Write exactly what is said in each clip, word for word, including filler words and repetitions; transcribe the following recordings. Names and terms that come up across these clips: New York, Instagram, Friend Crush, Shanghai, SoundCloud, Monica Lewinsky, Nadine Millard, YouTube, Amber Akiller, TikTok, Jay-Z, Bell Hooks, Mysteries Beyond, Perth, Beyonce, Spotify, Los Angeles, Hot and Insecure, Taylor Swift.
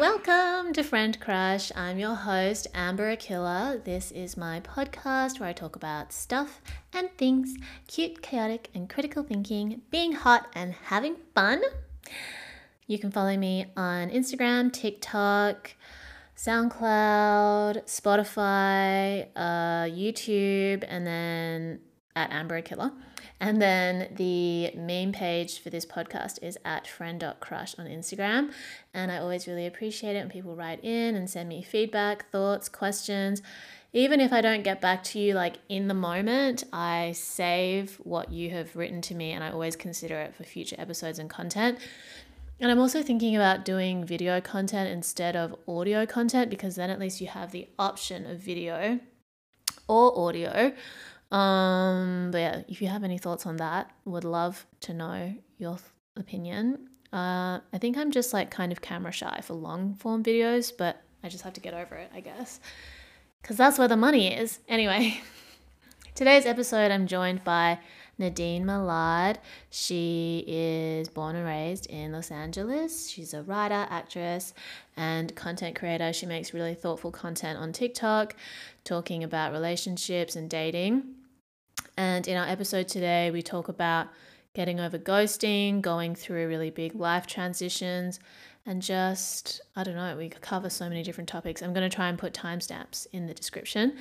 Welcome to Friend Crush. I'm your host, Amber Akiller. This is my podcast where I talk about stuff and things, cute, chaotic, and critical thinking, being hot and having fun. You can follow me on Instagram, TikTok, SoundCloud, Spotify, uh, YouTube, and then at Amber Akiller. And then the meme page for this podcast is at friend dot crush on Instagram. And I always really appreciate it when people write in and send me feedback, thoughts, questions. Even if I don't get back to you like in the moment, I save what you have written to me and I always consider it for future episodes and content. And I'm also thinking about doing video content instead of audio content, because then at least you have the option of video or audio. Um, but yeah, if you have any thoughts on that, would love to know your th- opinion. Uh, I think I'm just like kind of camera shy for long form videos, but I just have to get over it, I guess, because that's where the money is. Anyway, today's episode, I'm joined by Nadine Millard. She is born and raised in Los Angeles. She's a writer, actress, and content creator. She makes really thoughtful content on TikTok, talking about relationships and dating. And in our episode today, we talk about getting over ghosting, going through really big life transitions, and just, I don't know, we cover so many different topics. I'm going to try and put timestamps in the description.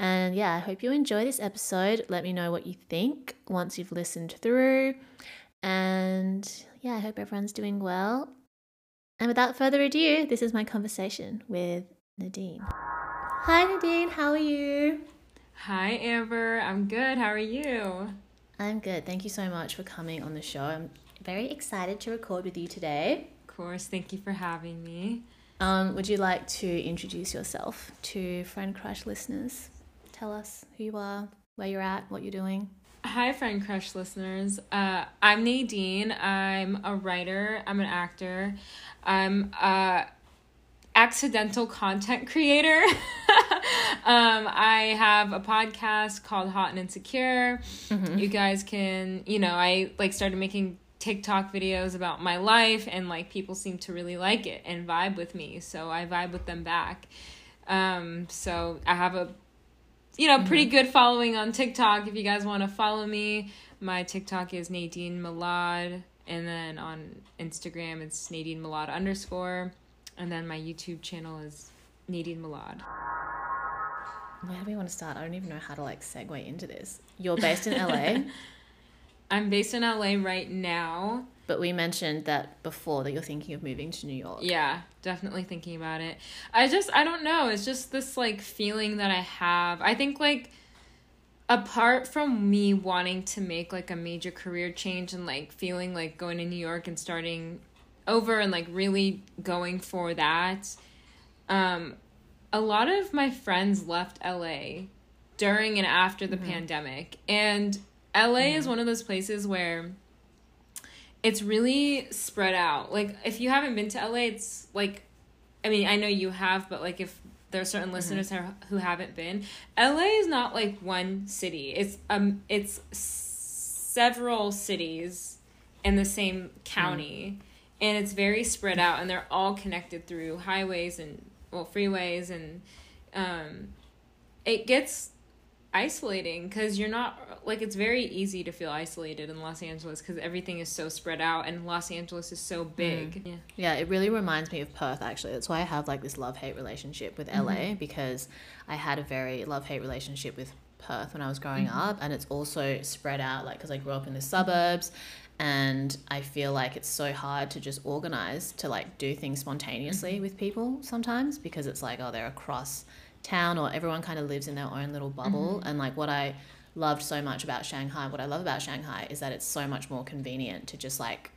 And yeah, I hope you enjoy this episode. Let me know what you think once you've listened through. And yeah, I hope everyone's doing well. And without further ado, this is my conversation with Nadine. Hi, Nadine. How are you? Hi, Amber. I'm good. How are you? I'm good. Thank you so much for coming on the show. I'm very excited to record with you today. Of course. Thank you for having me. Um, would you like to introduce yourself to Friend Crush listeners? Tell us who you are, where you're at, what you're doing. Hi, Friend Crush listeners. Uh, I'm Nadine. I'm a writer. I'm an actor. I'm a accidental content creator. um, I have a podcast called Hot and Insecure. Mm-hmm. You guys can, you know, I like started making TikTok videos about my life, and like people seem to really like it and vibe with me. So I vibe with them back. Um, so I have a, you know, pretty mm-hmm. good following on TikTok. If you guys want to follow me, my TikTok is Nadine Millard. And then on Instagram, it's Nadine Millard underscore. And then my YouTube channel is Nadine Millard. Where do we want to start? I don't even know how to like segue into this. You're based in L A. I'm based in L A right now. But we mentioned that before, that you're thinking of moving to New York. Yeah, definitely thinking about it. I just, I don't know. It's just this like feeling that I have. I think like apart from me wanting to make like a major career change and like feeling like going to New York and starting over and like really going for that, um a lot of my friends left L A during and after the mm-hmm. pandemic, and L A mm-hmm. is one of those places where it's really spread out. Like if you haven't been to L A, it's like, I mean, I know you have, but like if there are certain mm-hmm. listeners who haven't been, L A is not like one city. It's um it's several cities in the same county. Mm-hmm. And it's very spread out, and they're all connected through highways and, well, freeways. And um, it gets isolating because you're not, like, it's very easy to feel isolated in Los Angeles because everything is so spread out, and Los Angeles is so big. Mm. Yeah. yeah, it really reminds me of Perth, actually. That's why I have, like, this love-hate relationship with L A, mm-hmm. because I had a very love-hate relationship with Perth when I was growing mm-hmm. up, and it's also spread out, like, because I grew up in the suburbs. And I feel like it's so hard to just organize, to like do things spontaneously mm-hmm. with people sometimes, because it's like, oh, they're across town, or everyone kind of lives in their own little bubble. Mm-hmm. And like what I loved so much about Shanghai, what I love about Shanghai is that it's so much more convenient to just like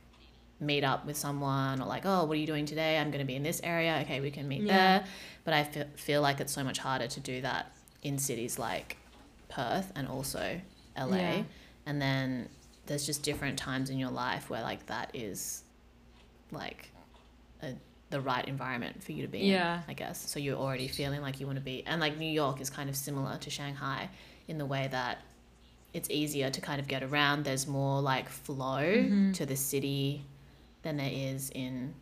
meet up with someone, or like, oh, what are you doing today? I'm going to be in this area. Okay, we can meet yeah. there. But I f- feel like it's so much harder to do that in cities like Perth and also L A. Yeah. And then there's just different times in your life where like that is like a, the right environment for you to be yeah. in, I guess. So you're already feeling like you want to be, and like New York is kind of similar to Shanghai in the way that it's easier to kind of get around. There's more like flow mm-hmm. to the city than there is in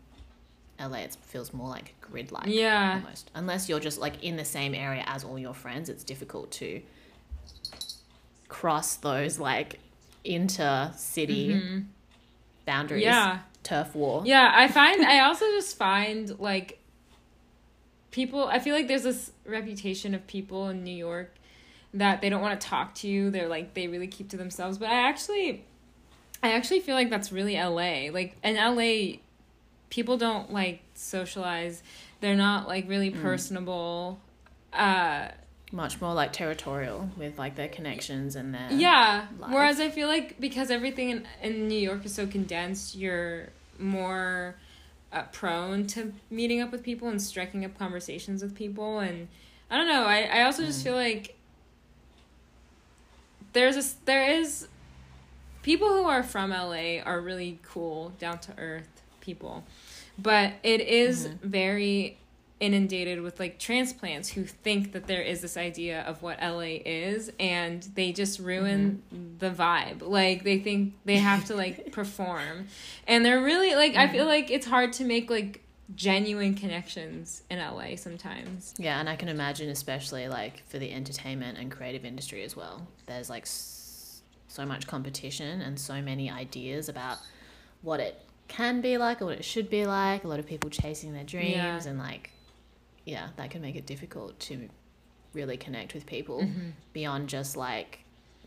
L A, it feels more like grid-like. Yeah. Almost. Unless you're just like in the same area as all your friends, it's difficult to cross those like inter-city mm-hmm. boundaries. Yeah. Turf war. Yeah, I find, I also just find like people, I feel like there's this reputation of people in New York that they don't want to talk to you. They're like, they really keep to themselves. But I actually, I actually feel like that's really L A. Like in L A, people don't like socialize. They're not like really personable. Mm. Uh, Much more like territorial with like their connections and their yeah. life. Whereas I feel like because everything in, in New York is so condensed, you're more uh, prone to meeting up with people and striking up conversations with people. And I don't know. I, I also mm. just feel like there's a, there is people who are from L A are really cool, down to earth people, but it is mm-hmm. very inundated with like transplants who think that there is this idea of what L A is, and they just ruin mm-hmm. the vibe. Like they think they have to like perform, and they're really like mm-hmm. I feel like it's hard to make like genuine connections in L A sometimes. Yeah, and I can imagine especially like for the entertainment and creative industry as well. There's like s- so much competition and so many ideas about what it can be like or what it should be like. A lot of people chasing their dreams yeah. and like yeah, that can make it difficult to really connect with people mm-hmm. beyond just like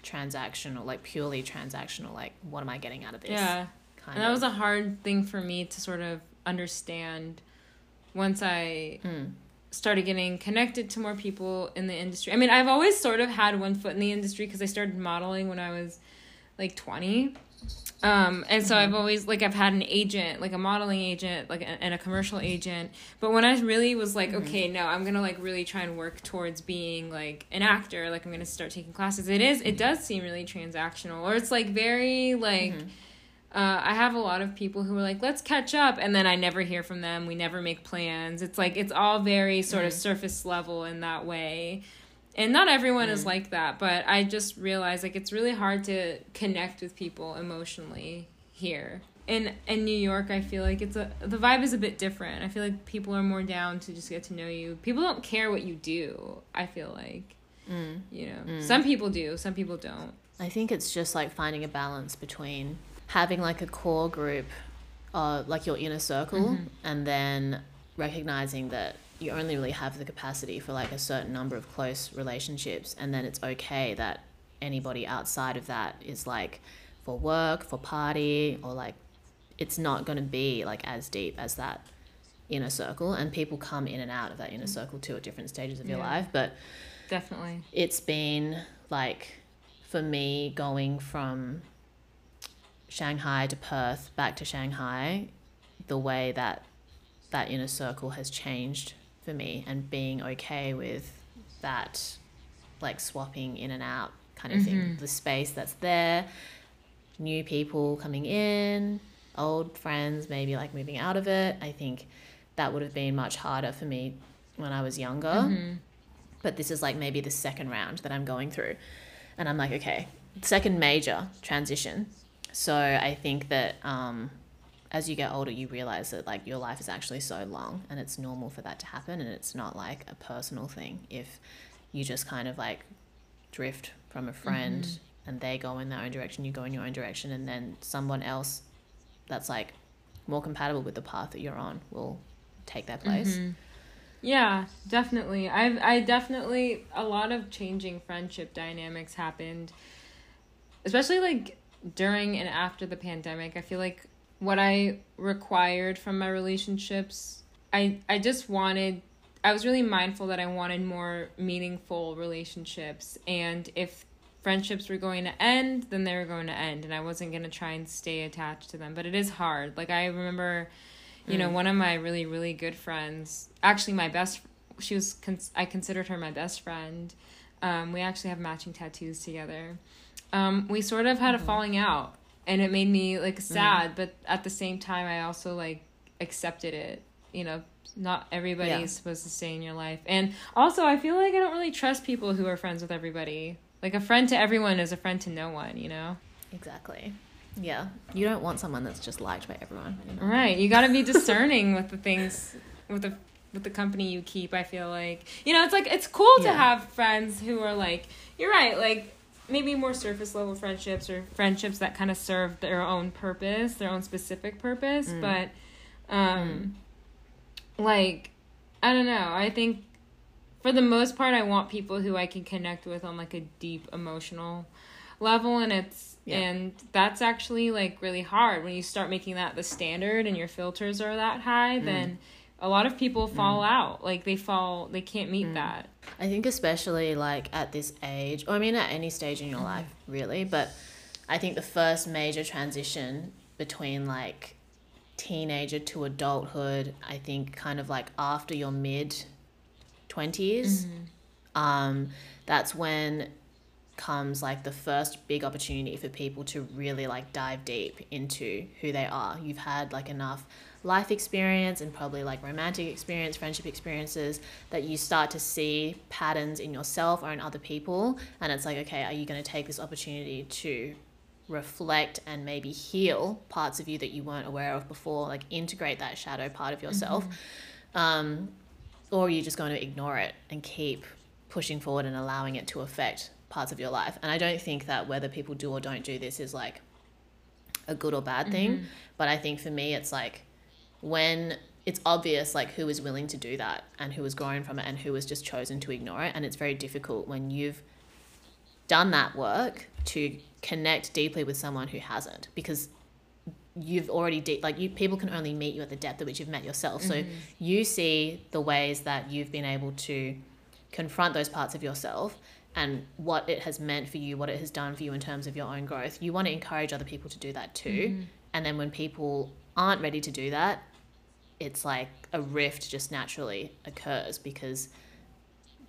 transactional, like purely transactional, like what am I getting out of this? Yeah. Kind and that of. was a hard thing for me to sort of understand once I mm. started getting connected to more people in the industry. I mean, I've always sort of had one foot in the industry because I started modeling when I was like twenty. Um, and so I've always like I've had an agent, like a modeling agent, like a, and a commercial agent. But when I really was like, mm-hmm. okay, no, I'm gonna like really try and work towards being like an actor, like I'm gonna start taking classes. It is, it does seem really transactional, or it's like very like mm-hmm. Uh, I have a lot of people who are like, let's catch up. And then I never hear from them. We never make plans. It's like, it's all very sort mm. of surface level in that way. And not everyone mm. is like that. But I just realized like, it's really hard to connect with people emotionally here. In, in New York, I feel like it's a, the vibe is a bit different. I feel like people are more down to just get to know you. People don't care what you do. I feel like, mm. you know, mm. some people do, some people don't. I think it's just like finding a balance between having like a core group, uh, like your inner circle, mm-hmm. and then recognizing that you only really have the capacity for like a certain number of close relationships, and then it's okay that anybody outside of that is like for work, for party, or like it's not going to be like as deep as that inner circle, and people come in and out of that inner circle too at different stages of yeah. your life. But definitely it's been like for me going from Shanghai to Perth, back to Shanghai, the way that that inner circle has changed for me, and being okay with that, like swapping in and out kind of mm-hmm. thing. The space that's there, new people coming in, old friends maybe like moving out of it. I think that would have been much harder for me when I was younger. Mm-hmm. But this is like maybe the second round that I'm going through. And I'm like, okay, second major transition. So I think that um, as you get older, you realize that like your life is actually so long, and it's normal for that to happen, and it's not like a personal thing. If you just kind of like drift from a friend mm-hmm. and they go in their own direction, you go in your own direction, and then someone else that's like more compatible with the path that you're on will take their place. Mm-hmm. Yeah, definitely. I've I definitely a lot of changing friendship dynamics happened, especially like during and after the pandemic. I feel like what I required from my relationships, I, I just wanted, I was really mindful that I wanted more meaningful relationships. And if friendships were going to end, then they were going to end. And I wasn't going to try and stay attached to them. But it is hard. Like I remember, you mm. know, one of my really, really good friends, actually my best, she was, cons- I considered her my best friend. Um, we actually have matching tattoos together. Um, we sort of had a falling out, and it made me like sad, mm. but at the same time, I also like accepted it. You know, not everybody yeah. is supposed to stay in your life. And also I feel like I don't really trust people who are friends with everybody. Like a friend to everyone is a friend to no one, you know? Exactly. Yeah, you don't want someone that's just liked by everyone, you know? Right, you got to be discerning with the things, with the with the company you keep. I feel like, you know, it's like it's cool yeah. to have friends who are like, you're right, like maybe more surface level friendships or friendships that kind of serve their own purpose, their own specific purpose. Mm. But um, mm. like, I don't know. I think for the most part, I want people who I can connect with on like a deep emotional level. And it's, yeah. and that's actually like really hard when you start making that the standard and your filters are that high, mm. then a lot of people fall mm. out. Like they fall, they can't meet mm. that. I think especially like at this age, or I mean at any stage in your life really, but I think the first major transition between like teenager to adulthood, I think kind of like after your mid twenties, mm-hmm. um, that's when comes like the first big opportunity for people to really like dive deep into who they are. You've had like enough life experience and probably like romantic experience, friendship experiences, that you start to see patterns in yourself or in other people, and it's like, okay, are you going to take this opportunity to reflect and maybe heal parts of you that you weren't aware of before, like integrate that shadow part of yourself, mm-hmm. um, or are you just going to ignore it and keep pushing forward and allowing it to affect parts of your life? And I don't think that whether people do or don't do this is like a good or bad mm-hmm. thing, but I think for me it's like when it's obvious like who is willing to do that and who has grown from it and who has just chosen to ignore it. And it's very difficult when you've done that work to connect deeply with someone who hasn't, because you've already de- like you people can only meet you at the depth at which you've met yourself. Mm-hmm. So you see the ways that you've been able to confront those parts of yourself and what it has meant for you, what it has done for you in terms of your own growth. You want to encourage other people to do that too. Mm-hmm. And then when people aren't ready to do that, it's like a rift just naturally occurs because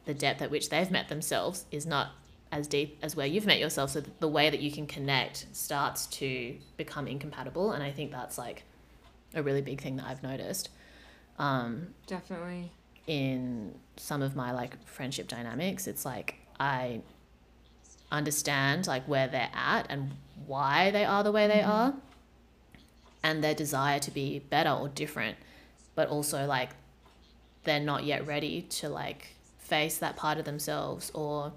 the depth at which they've met themselves is not as deep as where you've met yourself. So the way that you can connect starts to become incompatible. And I think that's like a really big thing that I've noticed. Um, Definitely. In some of my like friendship dynamics, it's like I understand like where they're at and why they are the way they mm-hmm. are, and their desire to be better or different, but also like they're not yet ready to like face that part of themselves or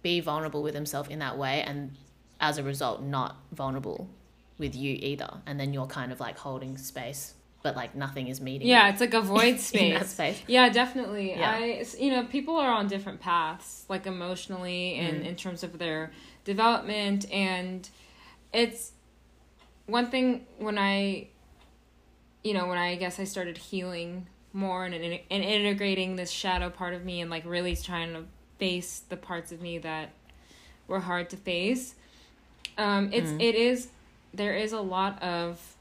be vulnerable with themselves in that way, and as a result not vulnerable with you either. And then you're kind of like holding space, but like nothing is meeting. Yeah, it's like a void space. In that space. Yeah, definitely. Yeah. I, you know, people are on different paths, like emotionally and mm. in terms of their development. And it's one thing when I, you know, when I guess I started healing more and, and integrating this shadow part of me and like really trying to face the parts of me that were hard to face. Um, it's, mm. it is, there is a lot of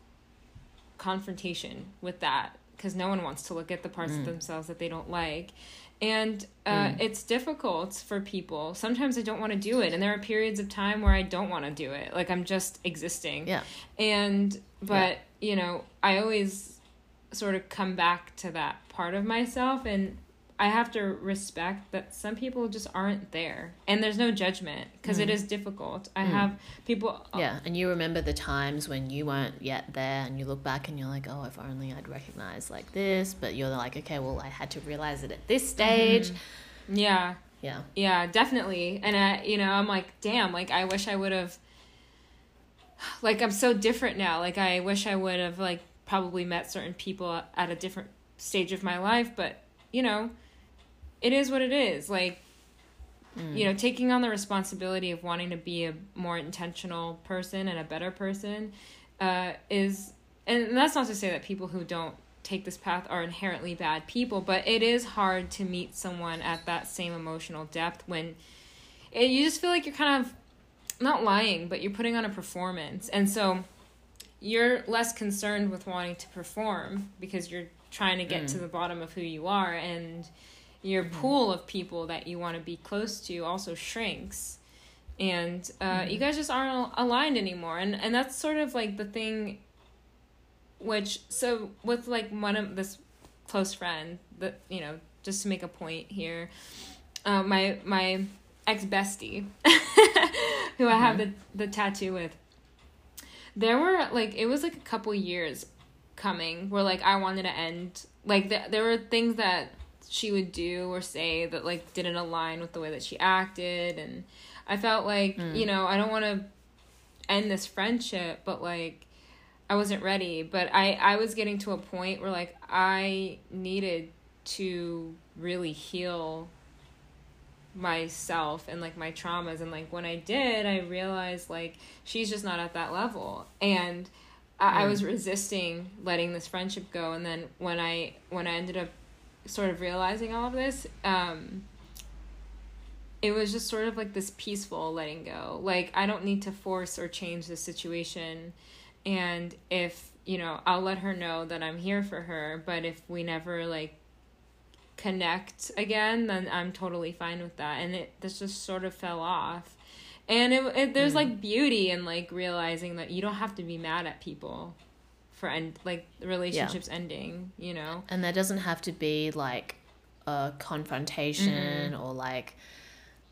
confrontation with that because no one wants to look at the parts mm. of themselves that they don't like. And uh, mm. it's difficult for people. Sometimes I don't want to do it. And there are periods of time where I don't want to do it. Like I'm just existing. Yeah. And, but, yeah. you know, I always sort of come back to that part of myself. And I have to respect that some people just aren't there. And there's no judgment because mm. it is difficult. I mm. have people. Yeah. And you remember the times when you weren't yet there and you look back and you're like, oh, if only I'd recognize like this. But you're like, okay, well, I had to realize it at this stage. Mm. Yeah. Yeah. Yeah, definitely. And I, you know, I'm like, damn, like I wish I would have, like I'm so different now. Like I wish I would have like probably met certain people at a different stage of my life, but you know, it is what it is. Like, mm. you know, taking on the responsibility of wanting to be a more intentional person and a better person uh, is, and that's not to say that people who don't take this path are inherently bad people, but it is hard to meet someone at that same emotional depth when it, you just feel like you're kind of not lying, but you're putting on a performance. And so you're less concerned with wanting to perform because you're trying to get mm. to the bottom of who you are, and your mm-hmm. pool of people that you want to be close to also shrinks. And uh, mm-hmm. you guys just aren't aligned anymore. And and that's sort of like the thing which, so with like one of this close friend, that, you know, just to make a point here, uh, my my ex-bestie, who mm-hmm. I have the, the tattoo with, there were, like, it was, like, a couple years coming where, like, I wanted to end. Like, th- there were things that she would do or say that, like, didn't align with the way that she acted. And I felt like, mm. you know, I don't want to end this friendship, but, like, I wasn't ready. But I, I was getting to a point where, like, I needed to really heal myself and, like, my traumas. And, like, when I did, I realized, like, she's just not at that level. And I, I was resisting letting this friendship go. And then when I when I ended up sort of realizing all of this, um it was just sort of like this peaceful letting go. Like, I don't need to force or change the situation. And if, you know, I'll let her know that I'm here for her, but if we never, like, connect again, then I'm totally fine with that. And it this just sort of fell off. And it, it there's mm. like beauty in, like, realizing that you don't have to be mad at people for end, like, relationships yeah. ending, you know. And there doesn't have to be, like, a confrontation mm-hmm. or, like,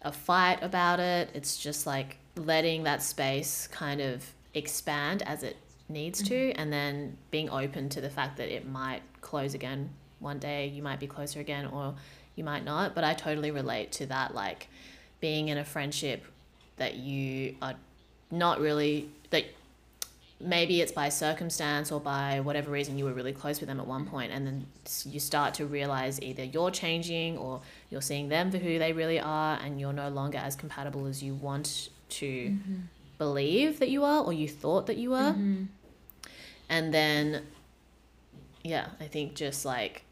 a fight about it. It's just, like, letting that space kind of expand as it needs mm-hmm. to, and then being open to the fact that it might close again one day. You might be closer again, or you might not. But I totally relate to that, like, being in a friendship that you are not really, that maybe it's by circumstance or by whatever reason you were really close with them at one point, and then you start to realize either you're changing or you're seeing them for who they really are, and you're no longer as compatible as you want to mm-hmm. believe that you are, or you thought that you were. Mm-hmm. And then, yeah, I think just, like,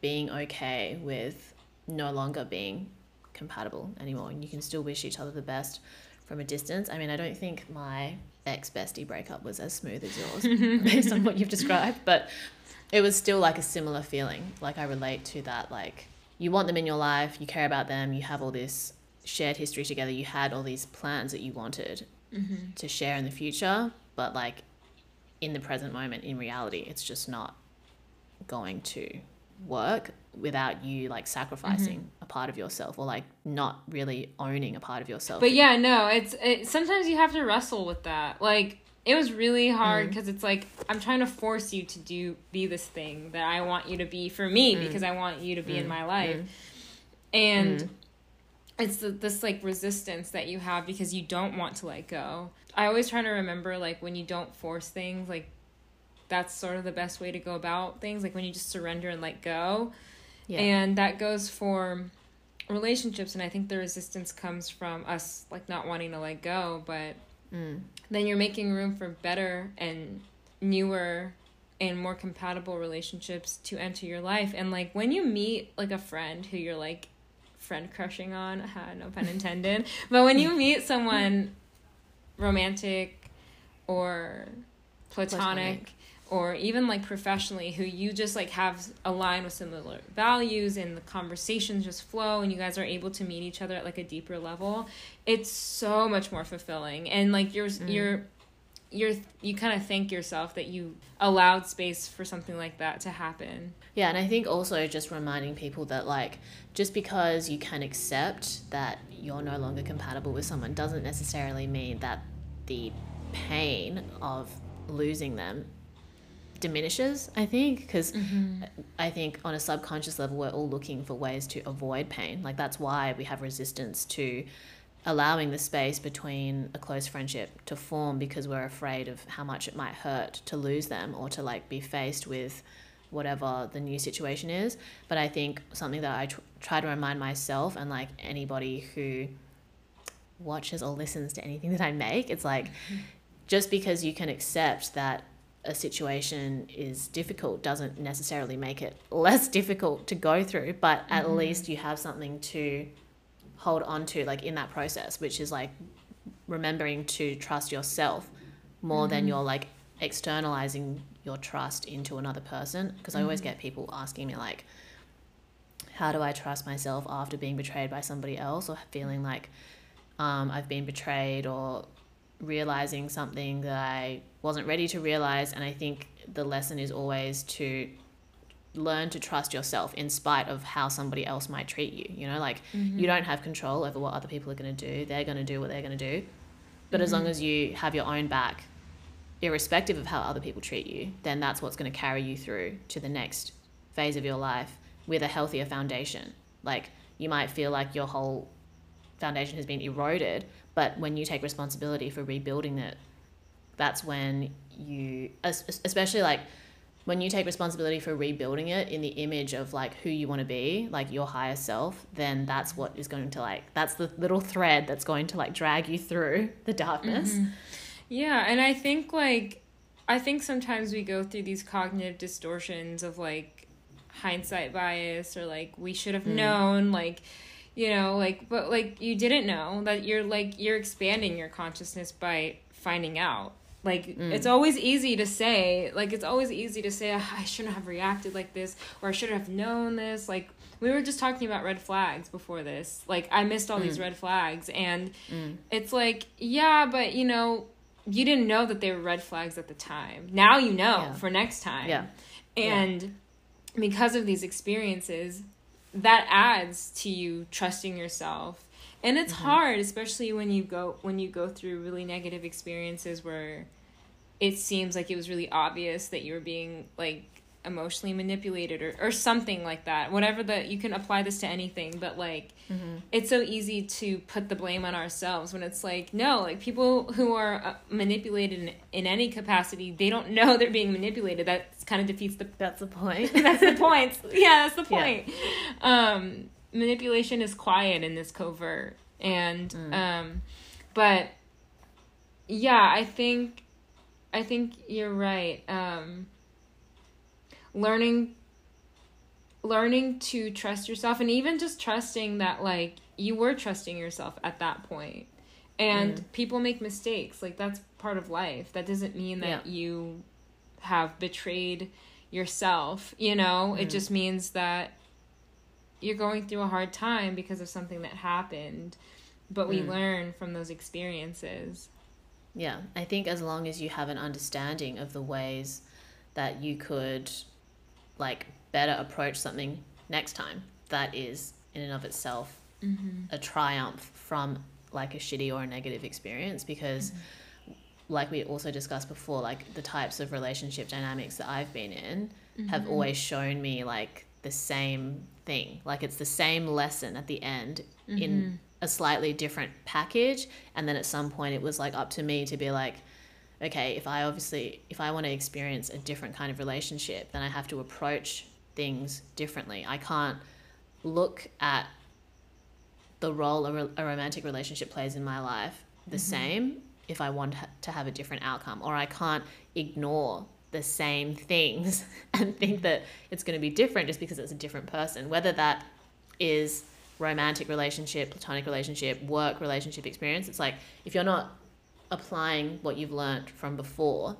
being okay with no longer being compatible anymore, and you can still wish each other the best from a distance. I mean, I don't think my ex-bestie breakup was as smooth as yours based on what you've described, but it was still, like, a similar feeling. Like, I relate to that. Like, you want them in your life, you care about them, you have all this shared history together, you had all these plans that you wanted mm-hmm. to share in the future, but, like, in the present moment, in reality, it's just not going to work without you, like, sacrificing mm-hmm. a part of yourself, or, like, not really owning a part of yourself. But yeah, no, it's it, sometimes you have to wrestle with that. Like, it was really hard because mm. it's like, I'm trying to force you to do be this thing that I want you to be for me mm. because I want you to be mm. in my life. Mm. And mm. it's the, this, like, resistance that you have because you don't want to let go. I always try to remember, like, when you don't force things, like, that's sort of the best way to go about things, like, when you just surrender and let go. Yeah. And that goes for relationships. And I think the resistance comes from us, like, not wanting to let go, but mm. then you're making room for better and newer and more compatible relationships to enter your life. And, like, when you meet, like, a friend who you're, like, friend crushing on, uh, no pun intended, but when you meet someone romantic or platonic, platonic. or even, like, professionally, who you just, like, have aligned with similar values, and the conversations just flow, and you guys are able to meet each other at, like, a deeper level, it's so much more fulfilling. And, like, you're mm. you're you're you kind of thank yourself that you allowed space for something like that to happen. Yeah. And I think also just reminding people that, like, just because you can accept that you're no longer compatible with someone doesn't necessarily mean that the pain of losing them diminishes, I think, because mm-hmm. I think on a subconscious level we're all looking for ways to avoid pain. Like, that's why we have resistance to allowing the space between a close friendship to form, because we're afraid of how much it might hurt to lose them, or to, like, be faced with whatever the new situation is. But I think something that I tr- try to remind myself, and, like, anybody who watches or listens to anything that I make, it's like, mm-hmm. just because you can accept that a situation is difficult doesn't necessarily make it less difficult to go through, but at mm-hmm. least you have something to hold on to, like, in that process, which is, like, remembering to trust yourself more mm-hmm. than you're, like, externalizing your trust into another person. Because mm-hmm. I always get people asking me, like, how do I trust myself after being betrayed by somebody else, or feeling like um, I've been betrayed, or realizing something that I wasn't ready to realize. And I think the lesson is always to learn to trust yourself in spite of how somebody else might treat you, you know, like mm-hmm. you don't have control over what other people are going to do. They're going to do what they're going to do, but mm-hmm. as long as you have your own back, irrespective of how other people treat you, then that's what's going to carry you through to the next phase of your life with a healthier foundation. Like, you might feel like your whole foundation has been eroded, but when you take responsibility for rebuilding it, that's when you, especially like when you take responsibility for rebuilding it in the image of like who you want to be, like your higher self, then that's what is going to like, that's the little thread that's going to like drag you through the darkness. Mm-hmm. Yeah. And I think like, I think sometimes we go through these cognitive distortions of like hindsight bias, or like we should have mm. known, like, you know, like, but like you didn't know that you're like, you're expanding your consciousness by finding out. Like, mm. it's always easy to say, like, it's always easy to say, oh, I shouldn't have reacted like this, or I shouldn't have known this. Like, we were just talking about red flags before this. Like, I missed all mm. these red flags. And mm. it's like, yeah, but, you know, you didn't know that they were red flags at the time. Now you know yeah. for next time. Yeah. And yeah. because of these experiences, that adds to you trusting yourself. And it's mm-hmm. hard, especially when you go when you go through really negative experiences where it seems like it was really obvious that you were being like emotionally manipulated or, or something like that. Whatever the you can apply this to anything, but like mm-hmm. it's so easy to put the blame on ourselves when it's like, no, like people who are uh, manipulated in, in any capacity, they don't know they're being manipulated. That kind of defeats the that's the point. that's the point. Yeah, that's the point. Yeah. Um Manipulation is quiet and is covert, and mm. um, but yeah, I think, I think you're right. Um, learning, learning to trust yourself, and even just trusting that like you were trusting yourself at that point, and mm. people make mistakes. Like that's part of life. That doesn't mean that yeah. you have betrayed yourself. You know, mm. it just means that you're going through a hard time because of something that happened, but we mm. learn from those experiences. Yeah. I think as long as you have an understanding of the ways that you could like better approach something next time, that is in and of itself mm-hmm. a triumph from like a shitty or a negative experience, because mm-hmm. like we also discussed before, like the types of relationship dynamics that I've been in mm-hmm. have always shown me like the same thing. Like it's the same lesson at the end mm-hmm. in a slightly different package. And then at some point it was like up to me to be like, okay, if I obviously if I want to experience a different kind of relationship, then I have to approach things differently. I can't look at the role a, re- a romantic relationship plays in my life the mm-hmm. same if I want to have a different outcome, or I can't ignore the same things and think that it's going to be different just because it's a different person, whether that is romantic relationship, platonic relationship, work relationship experience. It's like, if you're not applying what you've learned from before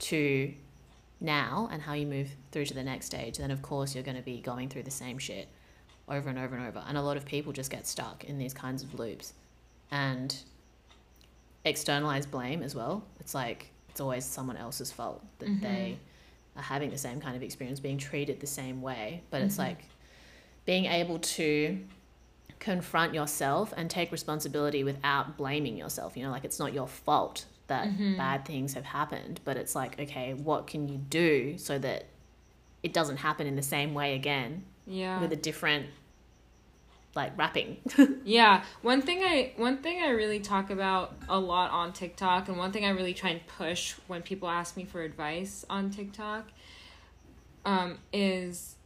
to now and how you move through to the next stage, then of course you're going to be going through the same shit over and over and over. And a lot of people just get stuck in these kinds of loops and externalize blame as well. It's like, it's always someone else's fault that mm-hmm. they are having the same kind of experience, being treated the same way. But mm-hmm. it's like being able to confront yourself and take responsibility without blaming yourself. You know, like it's not your fault that mm-hmm. bad things have happened, but it's like, okay, what can you do so that it doesn't happen in the same way again? Yeah. With a different like rapping. yeah. One thing I one thing I really talk about a lot on TikTok, and one thing I really try and push when people ask me for advice on TikTok, um, is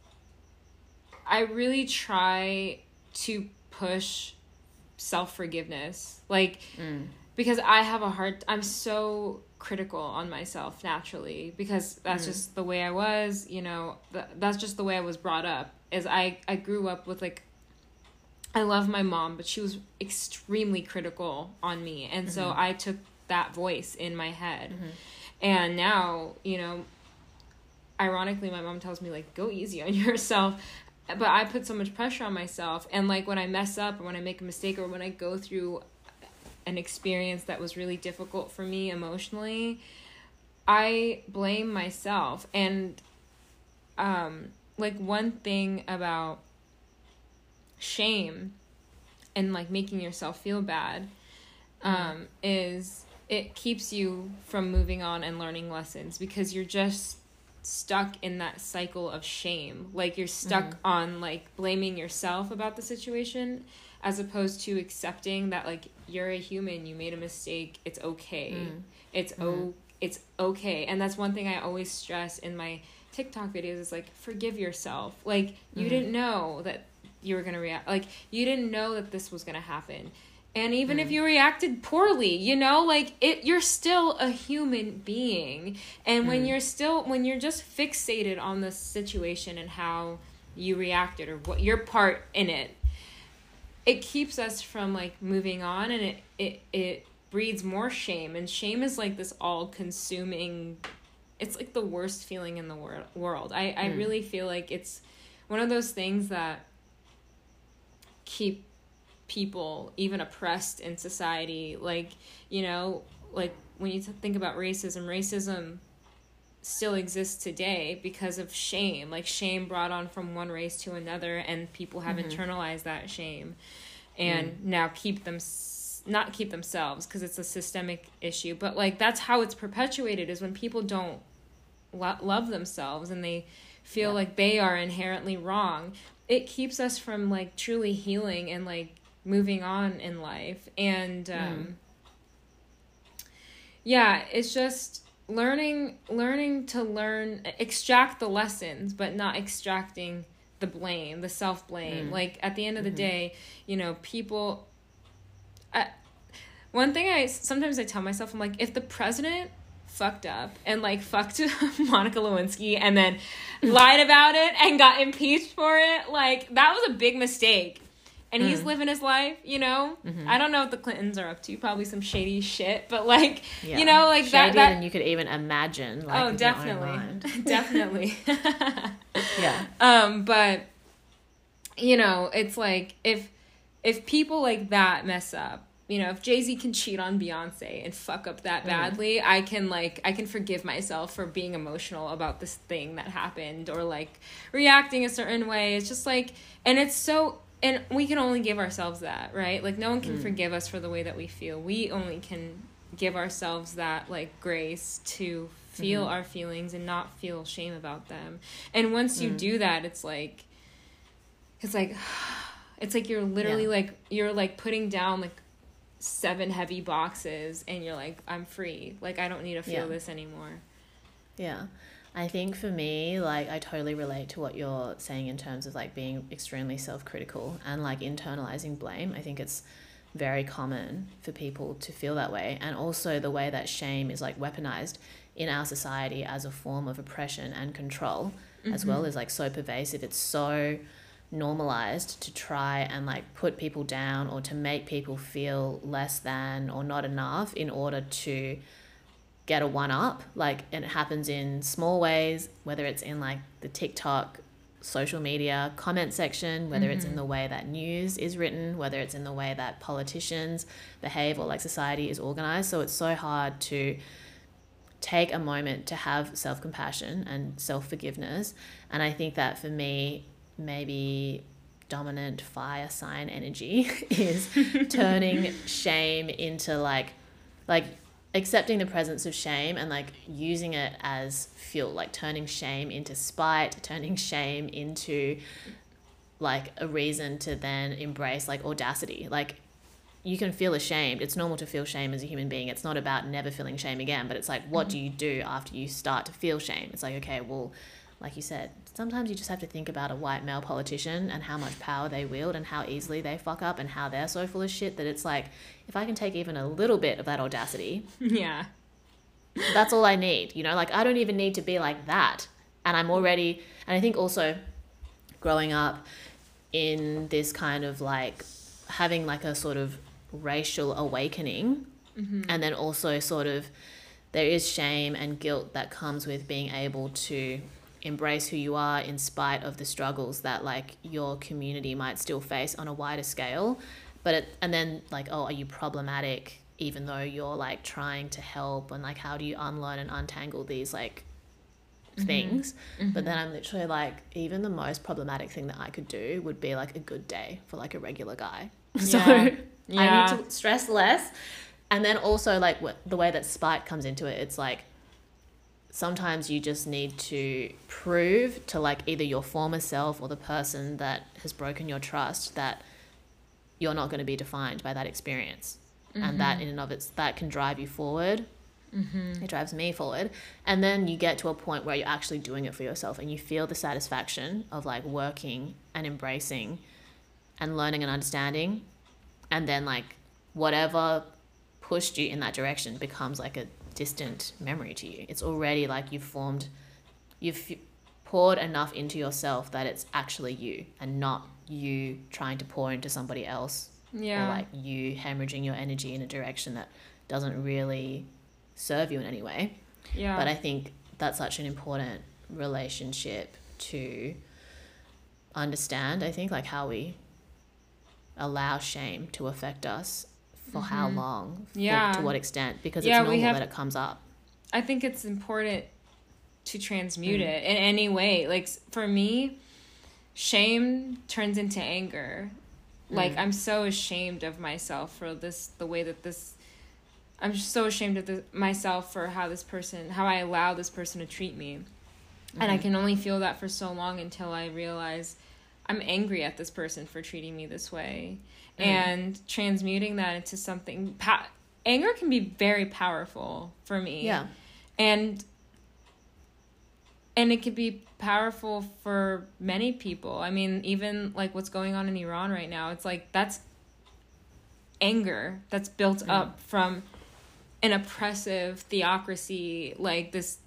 I really try to push self-forgiveness. Like mm. because I have a hard I'm so critical on myself naturally, because that's mm. just the way I was, you know, th- that's just the way I was brought up. Is I I grew up with like I love my mom, but she was extremely critical on me. And mm-hmm. so I took that voice in my head. Mm-hmm. And now, you know, ironically, my mom tells me, like, go easy on yourself. But I put so much pressure on myself. And, like, when I mess up or when I make a mistake or when I go through an experience that was really difficult for me emotionally, I blame myself. And, um, like, one thing about shame and like making yourself feel bad um is it keeps you from moving on and learning lessons, because you're just stuck in that cycle of shame. Like, you're stuck mm-hmm. on, like, blaming yourself about the situation, as opposed to accepting that, like, you're a human, you made a mistake, it's okay. Mm-hmm. It's mm-hmm. o- it's okay. And that's one thing I always stress in my TikTok videos is, like, forgive yourself. Like, you mm-hmm. didn't know that you were going to react. Like, you didn't know that this was going to happen. And even mm. if you reacted poorly, you know, like, it, you're still a human being. And mm. when you're still, when you're just fixated on the situation and how you reacted or what your part in it, it keeps us from, like, moving on, and it, it, it breeds more shame. And shame is, like, this all-consuming, it's, like, the worst feeling in the wor- world. I, mm. I really feel like it's one of those things that keep people even oppressed in society. Like, you know, like, when you think about racism racism still exists today because of shame. Like, shame brought on from one race to another, and people have mm-hmm. internalized that shame and mm. now keep them not keep themselves, because it's a systemic issue, but, like, that's how it's perpetuated, is when people don't lo- love themselves and they feel yeah. like they are inherently wrong. It keeps us from, like, truly healing and, like, moving on in life. And um, mm. yeah, it's just learning, learning to learn, extract the lessons, but not extracting the blame, the self-blame. Mm. Like, at the end of the mm-hmm. day, you know, people, I, one thing I, sometimes I tell myself, I'm like, if the president fucked up and, like, fucked Monica Lewinsky and then lied about it and got impeached for it, like, that was a big mistake, and mm. he's living his life, you know. Mm-hmm. I don't know what the Clintons are up to, probably some shady shit, but, like, yeah. you know, like, shadier that that than you could even imagine, like, oh, definitely definitely yeah um but, you know, it's like, if if people like that mess up, you know, if Jay-Z can cheat on Beyonce and fuck up that badly, mm. I can, like, I can forgive myself for being emotional about this thing that happened, or, like, reacting a certain way. It's just, like, and it's so, and we can only give ourselves that, right? Like, no one can mm. forgive us for the way that we feel. We only can give ourselves that, like, grace to feel mm. our feelings and not feel shame about them. And once you mm. do that, it's like, it's like, it's like you're literally yeah. like, you're, like, putting down, like, seven heavy boxes, and you're like, I'm free, like, I don't need to feel yeah. this anymore. Yeah, I think for me, like, I totally relate to what you're saying in terms of, like, being extremely self-critical and, like, internalizing blame. I think it's very common for people to feel that way, and also the way that shame is, like, weaponized in our society as a form of oppression and control mm-hmm. as well, is, like, so pervasive. It's so normalized to try and, like, put people down or to make people feel less than or not enough in order to get a one up. Like, and it happens in small ways, whether it's in, like, the TikTok, social media comment section, whether mm-hmm. it's in the way that news is written, whether it's in the way that politicians behave, or, like, society is organized. So it's so hard to take a moment to have self-compassion and self-forgiveness. And I think that for me, maybe dominant fire sign energy is turning shame into, like, like accepting the presence of shame and, like, using it as fuel, like turning shame into spite, turning shame into, like, a reason to then embrace, like, audacity. Like, you can feel ashamed. It's normal to feel shame as a human being. It's not about never feeling shame again, but it's like, what do you do after you start to feel shame? It's like, okay, well, like you said, sometimes you just have to think about a white male politician and how much power they wield and how easily they fuck up and how they're so full of shit that it's like, if I can take even a little bit of that audacity, yeah, that's all I need, you know? Like, I don't even need to be like that. And I'm already, and I think also growing up in this kind of, like, having, like, a sort of racial awakening mm-hmm. and then also sort of there is shame and guilt that comes with being able to embrace who you are in spite of the struggles that, like, your community might still face on a wider scale. But it, and then, like, oh, are you problematic even though you're, like, trying to help? And, like, how do you unlearn and untangle these, like, things? Mm-hmm. But then I'm literally like, even the most problematic thing that I could do would be, like, a good day for, like, a regular guy. Yeah. So yeah. I need to stress less And then also, like, the way that spite comes into it, it's like sometimes you just need to prove to, like, either your former self or the person that has broken your trust that you're not going to be defined by that experience. Mm-hmm. And that in and of it's that can drive you forward. Mm-hmm. It drives me forward. And then you get to a point where you're actually doing it for yourself and you feel the satisfaction of, like, working and embracing and learning and understanding. And then, like, whatever pushed you in that direction becomes, like, a distant memory to you. It's already, like, you've formed, you've poured enough into yourself that it's actually you and not you trying to pour into somebody else. Yeah. Or, like, you hemorrhaging your energy in a direction that doesn't really serve you in any way. Yeah. But I think that's such an important relationship to understand, I think, like, how we allow shame to affect us for mm-hmm. how long, yeah. for, to what extent, because yeah, it's normal have, that it comes up. I think it's important to transmute mm. it in any way. Like, for me, shame turns into anger. Mm. Like, I'm so ashamed of myself for this, the way that this, I'm just so ashamed of the, myself for how this person, how I allow this person to treat me. Mm-hmm. And I can only feel that for so long until I realize I'm angry at this person for treating me this way. Mm. And transmuting that into something, pa- anger can be very powerful for me. Yeah. And, and it can be powerful for many people. I mean, even like what's going on in Iran right now, it's like, that's anger that's built mm. up from an oppressive theocracy, like this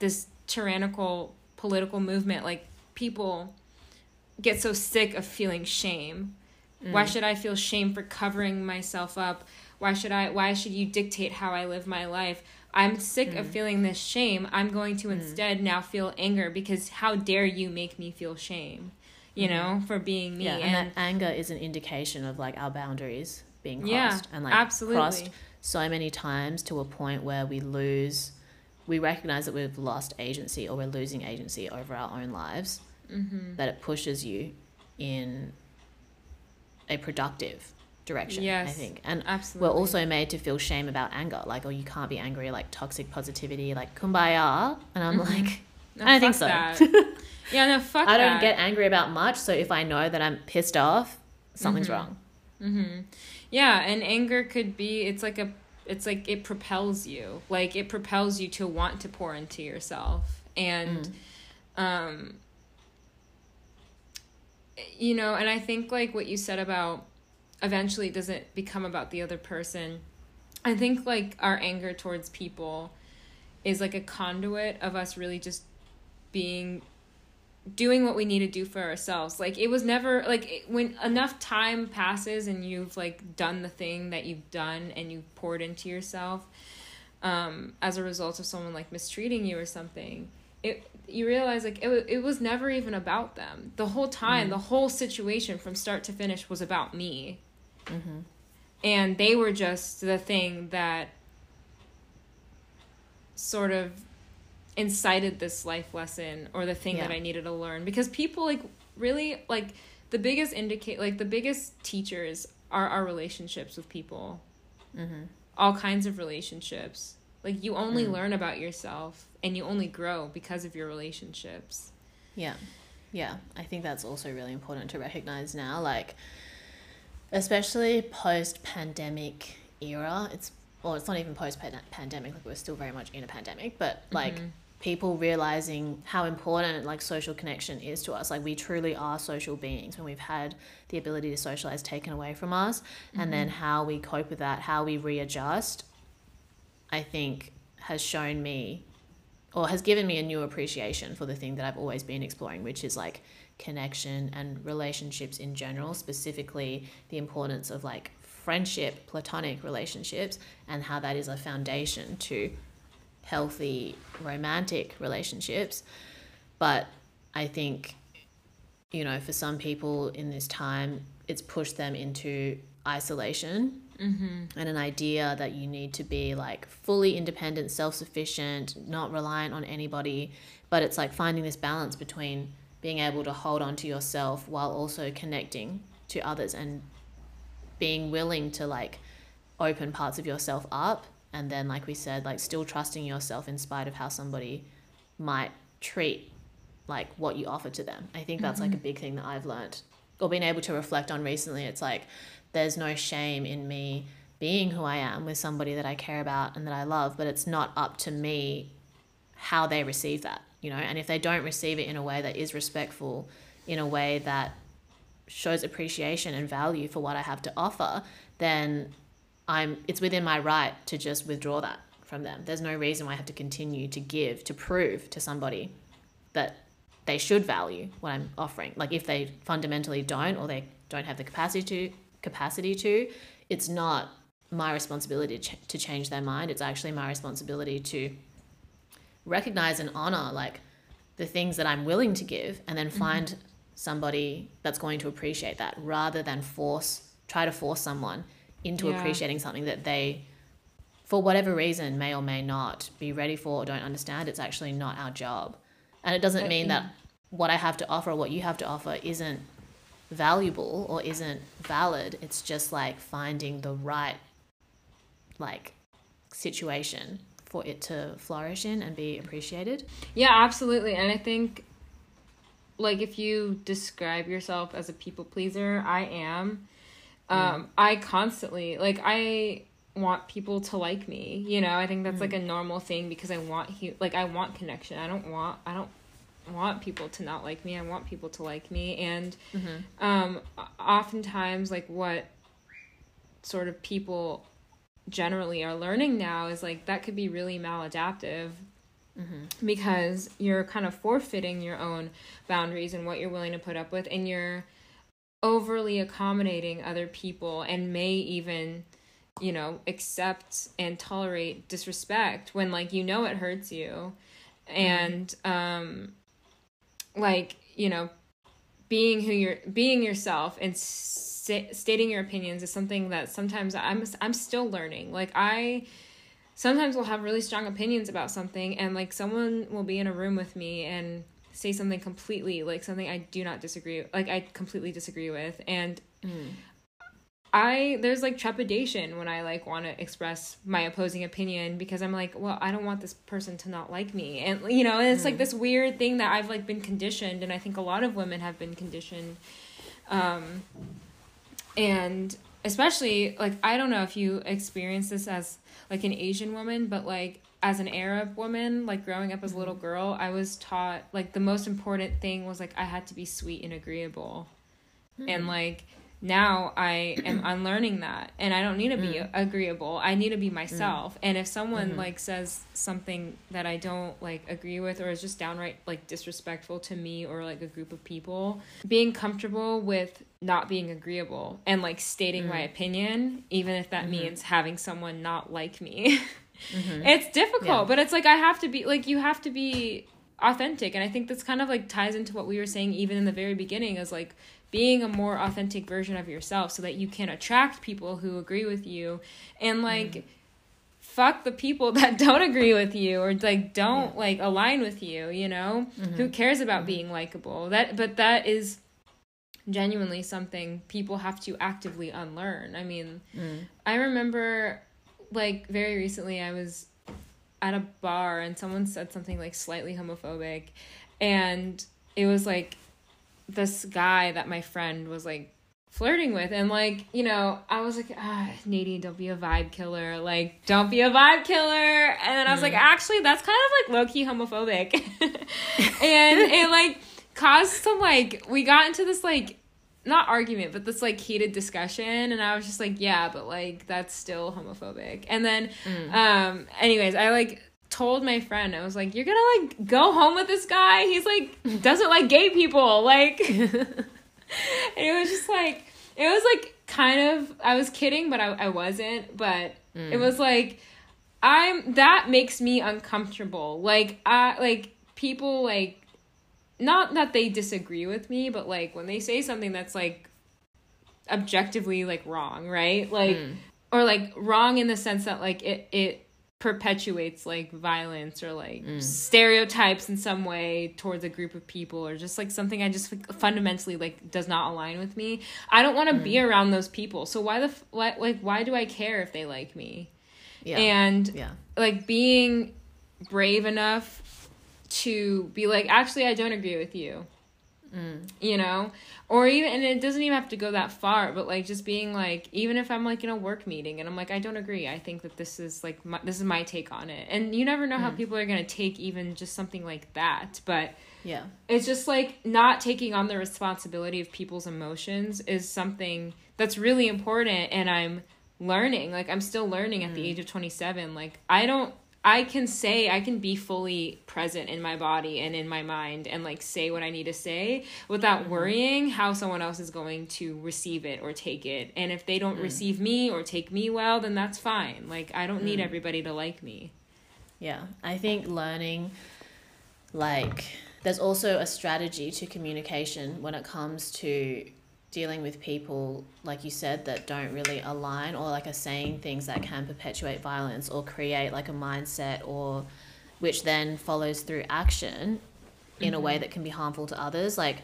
this tyrannical political movement. Like, people get so sick of feeling shame. Mm. Why should I feel shame for covering myself up? Why should I why should you dictate how I live my life? I'm sick mm. of feeling this shame. I'm going to mm. instead now feel anger, because how dare you make me feel shame, you mm. know, for being me. Yeah, and, and that anger is an indication of, like, our boundaries being crossed. Yeah, and, like, absolutely. Crossed so many times to a point where we lose, we recognize that we've lost agency, or we're losing agency over our own lives, mm-hmm. that it pushes you in a productive direction, yes, I think. And absolutely. We're also made to feel shame about anger, like, oh, you can't be angry, like, toxic positivity, like, kumbaya. And I'm mm-hmm. like, no, I don't think so. Yeah, no, fuck that. I don't that. get angry about much, so if I know that I'm pissed off, something's mm-hmm. wrong. Mm-hmm. Yeah, and anger could be, it's like a, it's like it propels you. Like, it propels you to want to pour into yourself. And, mm. um, you know, and I think, like, what you said about eventually it doesn't become about the other person. I think, like, our anger towards people is, like, a conduit of us really just being, doing what we need to do for ourselves. Like, it was never, like, it, when enough time passes and you've, like, done the thing that you've done and you've poured into yourself, um, as a result of someone, like, mistreating you or something, it, you realize, like, it, it was never even about them. The whole time, mm-hmm. the whole situation from start to finish was about me. Mm-hmm. And they were just the thing that sort of incited this life lesson, or the thing yeah. that I needed to learn. Because people, like, really, like, the biggest indicate, like, the biggest teachers are our relationships with people. Mm-hmm. All kinds of relationships. Like, you only mm. learn about yourself, and you only grow because of your relationships. Yeah. Yeah. I think that's also really important to recognize now, like, especially post-pandemic era. It's, well, it's not even post-pandemic, like, we're still very much in a pandemic, but, like, mm-hmm. people realizing how important, like, social connection is to us. Like, we truly are social beings when we've had the ability to socialize taken away from us, mm-hmm. and then how we cope with that, how we readjust, I think has shown me, or has given me, a new appreciation for the thing that I've always been exploring, which is, like, connection and relationships in general, specifically the importance of, like, friendship, platonic relationships, and how that is a foundation to healthy romantic relationships. But I think, you know, for some people in this time, it's pushed them into isolation. Mm-hmm. And an idea that you need to be, like, fully independent, self-sufficient, not reliant on anybody. But it's, like, finding this balance between being able to hold on to yourself while also connecting to others, and being willing to, like, open parts of yourself up. And then, like we said, like still trusting yourself in spite of how somebody might treat like what you offer to them. I think that's mm-hmm. like a big thing that I've learned or been able to reflect on recently. It's like, there's no shame in me being who I am with somebody that I care about and that I love, but it's not up to me how they receive that, you know? And if they don't receive it in a way that is respectful, in a way that shows appreciation and value for what I have to offer, then I'm, it's within my right to just withdraw that from them. There's no reason why I have to continue to give, to prove to somebody that they should value what I'm offering. Like if they fundamentally don't, or they don't have the capacity to, capacity to, it's not my responsibility to, ch- to change their mind. It's actually my responsibility to recognize and honor like the things that I'm willing to give, and then find mm-hmm. somebody that's going to appreciate that, rather than force, try to force someone into yeah. appreciating something that they, for whatever reason, may or may not be ready for or don't understand. It's actually not our job. And it doesn't mean that what I have to offer or what you have to offer isn't valuable or isn't valid. It's just like finding the right like situation for it to flourish in and be appreciated. Yeah, absolutely. And I think like if you describe yourself as a people pleaser, I am. Um, mm. I constantly, like I want people to like me, you know. I think that's mm. like a normal thing, because I want he- like I want connection. I don't want I don't want people to not like me. I want people to like me. And mm-hmm. um, oftentimes like what sort of people generally are learning now is like that could be really maladaptive, mm-hmm. because you're kind of forfeiting your own boundaries and what you're willing to put up with, and you're overly accommodating other people, and may even, you know, accept and tolerate disrespect when like, you know, it hurts you. And um like, you know, being who you're being yourself and st- stating your opinions is something that sometimes I'm I'm still learning. Like I sometimes will have really strong opinions about something, and like someone will be in a room with me and say something completely, like something I do not disagree, like I completely disagree with. And mm. I, there's like trepidation when I like want to express my opposing opinion, because I'm like, well, I don't want this person to not like me. And you know, and it's mm. like this weird thing that I've like been conditioned. And I think a lot of women have been conditioned. Um, and especially like, I don't know if you experience this as like an Asian woman, but like, as an Arab woman, like growing up as a little girl, I was taught like the most important thing was like I had to be sweet and agreeable. Mm. And like now I am unlearning that, and I don't need to be mm. agreeable. I need to be myself. Mm. And if someone mm-hmm. like says something that I don't like agree with, or is just downright like disrespectful to me or like a group of people, being comfortable with not being agreeable and like stating mm. my opinion, even if that mm-hmm. means having someone not like me. Mm-hmm. It's difficult, yeah. but it's like I have to be like, you have to be authentic. And I think that's kind of like ties into what we were saying even in the very beginning, is like being a more authentic version of yourself so that you can attract people who agree with you, and like mm. fuck the people that don't agree with you or like don't yeah. like align with you, you know. Mm-hmm. Who cares about mm-hmm. being likable? That but that is genuinely something people have to actively unlearn. I mean, mm. I remember like very recently I was at a bar and someone said something like slightly homophobic, and it was like this guy that my friend was like flirting with, and like, you know, I was like, ah, Nadine, don't be a vibe killer. Like, don't be a vibe killer. And then I was mm. like, actually, that's kind of like low-key homophobic. And it like caused some like, we got into this like not argument, but this like heated discussion, and I was just like, yeah, but like that's still homophobic. And then mm. um anyways, I like told my friend, I was like, you're gonna like go home with this guy, he's like doesn't like gay people, like. And it was just like, it was like kind of, I was kidding, but I, I wasn't, but mm. it was like, I'm, that makes me uncomfortable. Like I like people like, not that they disagree with me, but like when they say something that's like objectively like wrong, right? Like mm. or like wrong in the sense that like it it perpetuates like violence or like mm. stereotypes in some way towards a group of people, or just like something I just like, fundamentally like does not align with me. I don't want to mm. be around those people. So why the f- why, like why do I care if they like me? Yeah. And yeah. like being brave enough to be like, actually, I don't agree with you. Mm. You know, or even, and it doesn't even have to go that far, but like just being like, even if I'm like in a work meeting and I'm like, I don't agree, I think that this is like my, this is my take on it, and you never know mm. how people are going to take even just something like that. But yeah, it's just like not taking on the responsibility of people's emotions is something that's really important, and I'm learning, like I'm still learning at mm. the age of twenty-seven, like I don't I can say, I can be fully present in my body and in my mind and, like, say what I need to say without mm-hmm. worrying how someone else is going to receive it or take it. And if they don't mm. receive me or take me well, then that's fine. Like, I don't mm. need everybody to like me. Yeah. I think learning, like, there's also a strategy to communication when it comes to dealing with people, like you said, that don't really align, or like are saying things that can perpetuate violence or create like a mindset, or which then follows through action in mm-hmm. a way that can be harmful to others. Like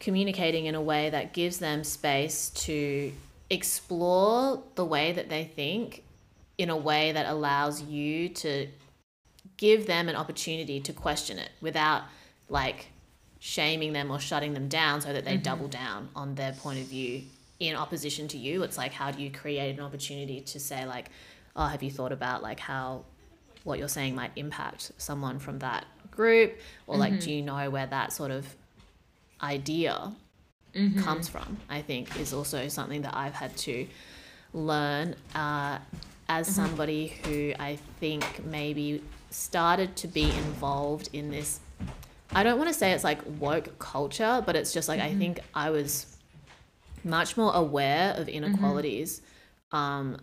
communicating in a way that gives them space to explore the way that they think, in a way that allows you to give them an opportunity to question it without like shaming them or shutting them down so that they mm-hmm. double down on their point of view in opposition to you. It's like, how do you create an opportunity to say like, oh, have you thought about like how what you're saying might impact someone from that group, or like mm-hmm. do you know where that sort of idea mm-hmm. comes from? I think is also something that I've had to learn uh, as mm-hmm. somebody who I think maybe started to be involved in this, I don't want to say it's like woke culture, but it's just like mm-hmm. I think I was much more aware of inequalities mm-hmm. um,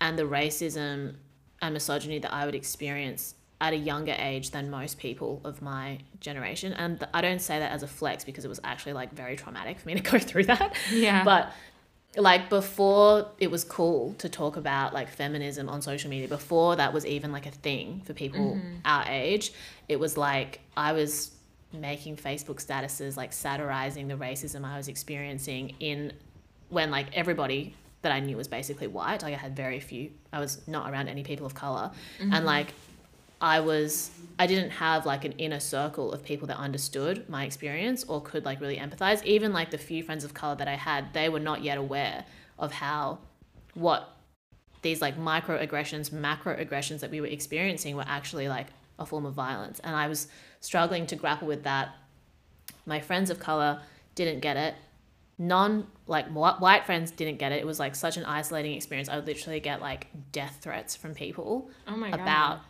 and the racism and misogyny that I would experience at a younger age than most people of my generation. And I don't say that as a flex, because it was actually like very traumatic for me to go through that. Yeah. But like before it was cool to talk about like feminism on social media, before that was even like a thing for people mm-hmm. our age, it was like I was making Facebook statuses like satirizing the racism I was experiencing in when like everybody that I knew was basically white. Like I had very few, I was not around any people of color mm-hmm. and like I was, I didn't have like an inner circle of people that understood my experience or could like really empathize. Even like the few friends of color that I had, they were not yet aware of how, what these like microaggressions, macroaggressions that we were experiencing were actually like a form of violence. And I was struggling to grapple with that. My friends of color didn't get it. Non like white friends didn't get it. It was like such an isolating experience. I would literally get like death threats from people oh my God. about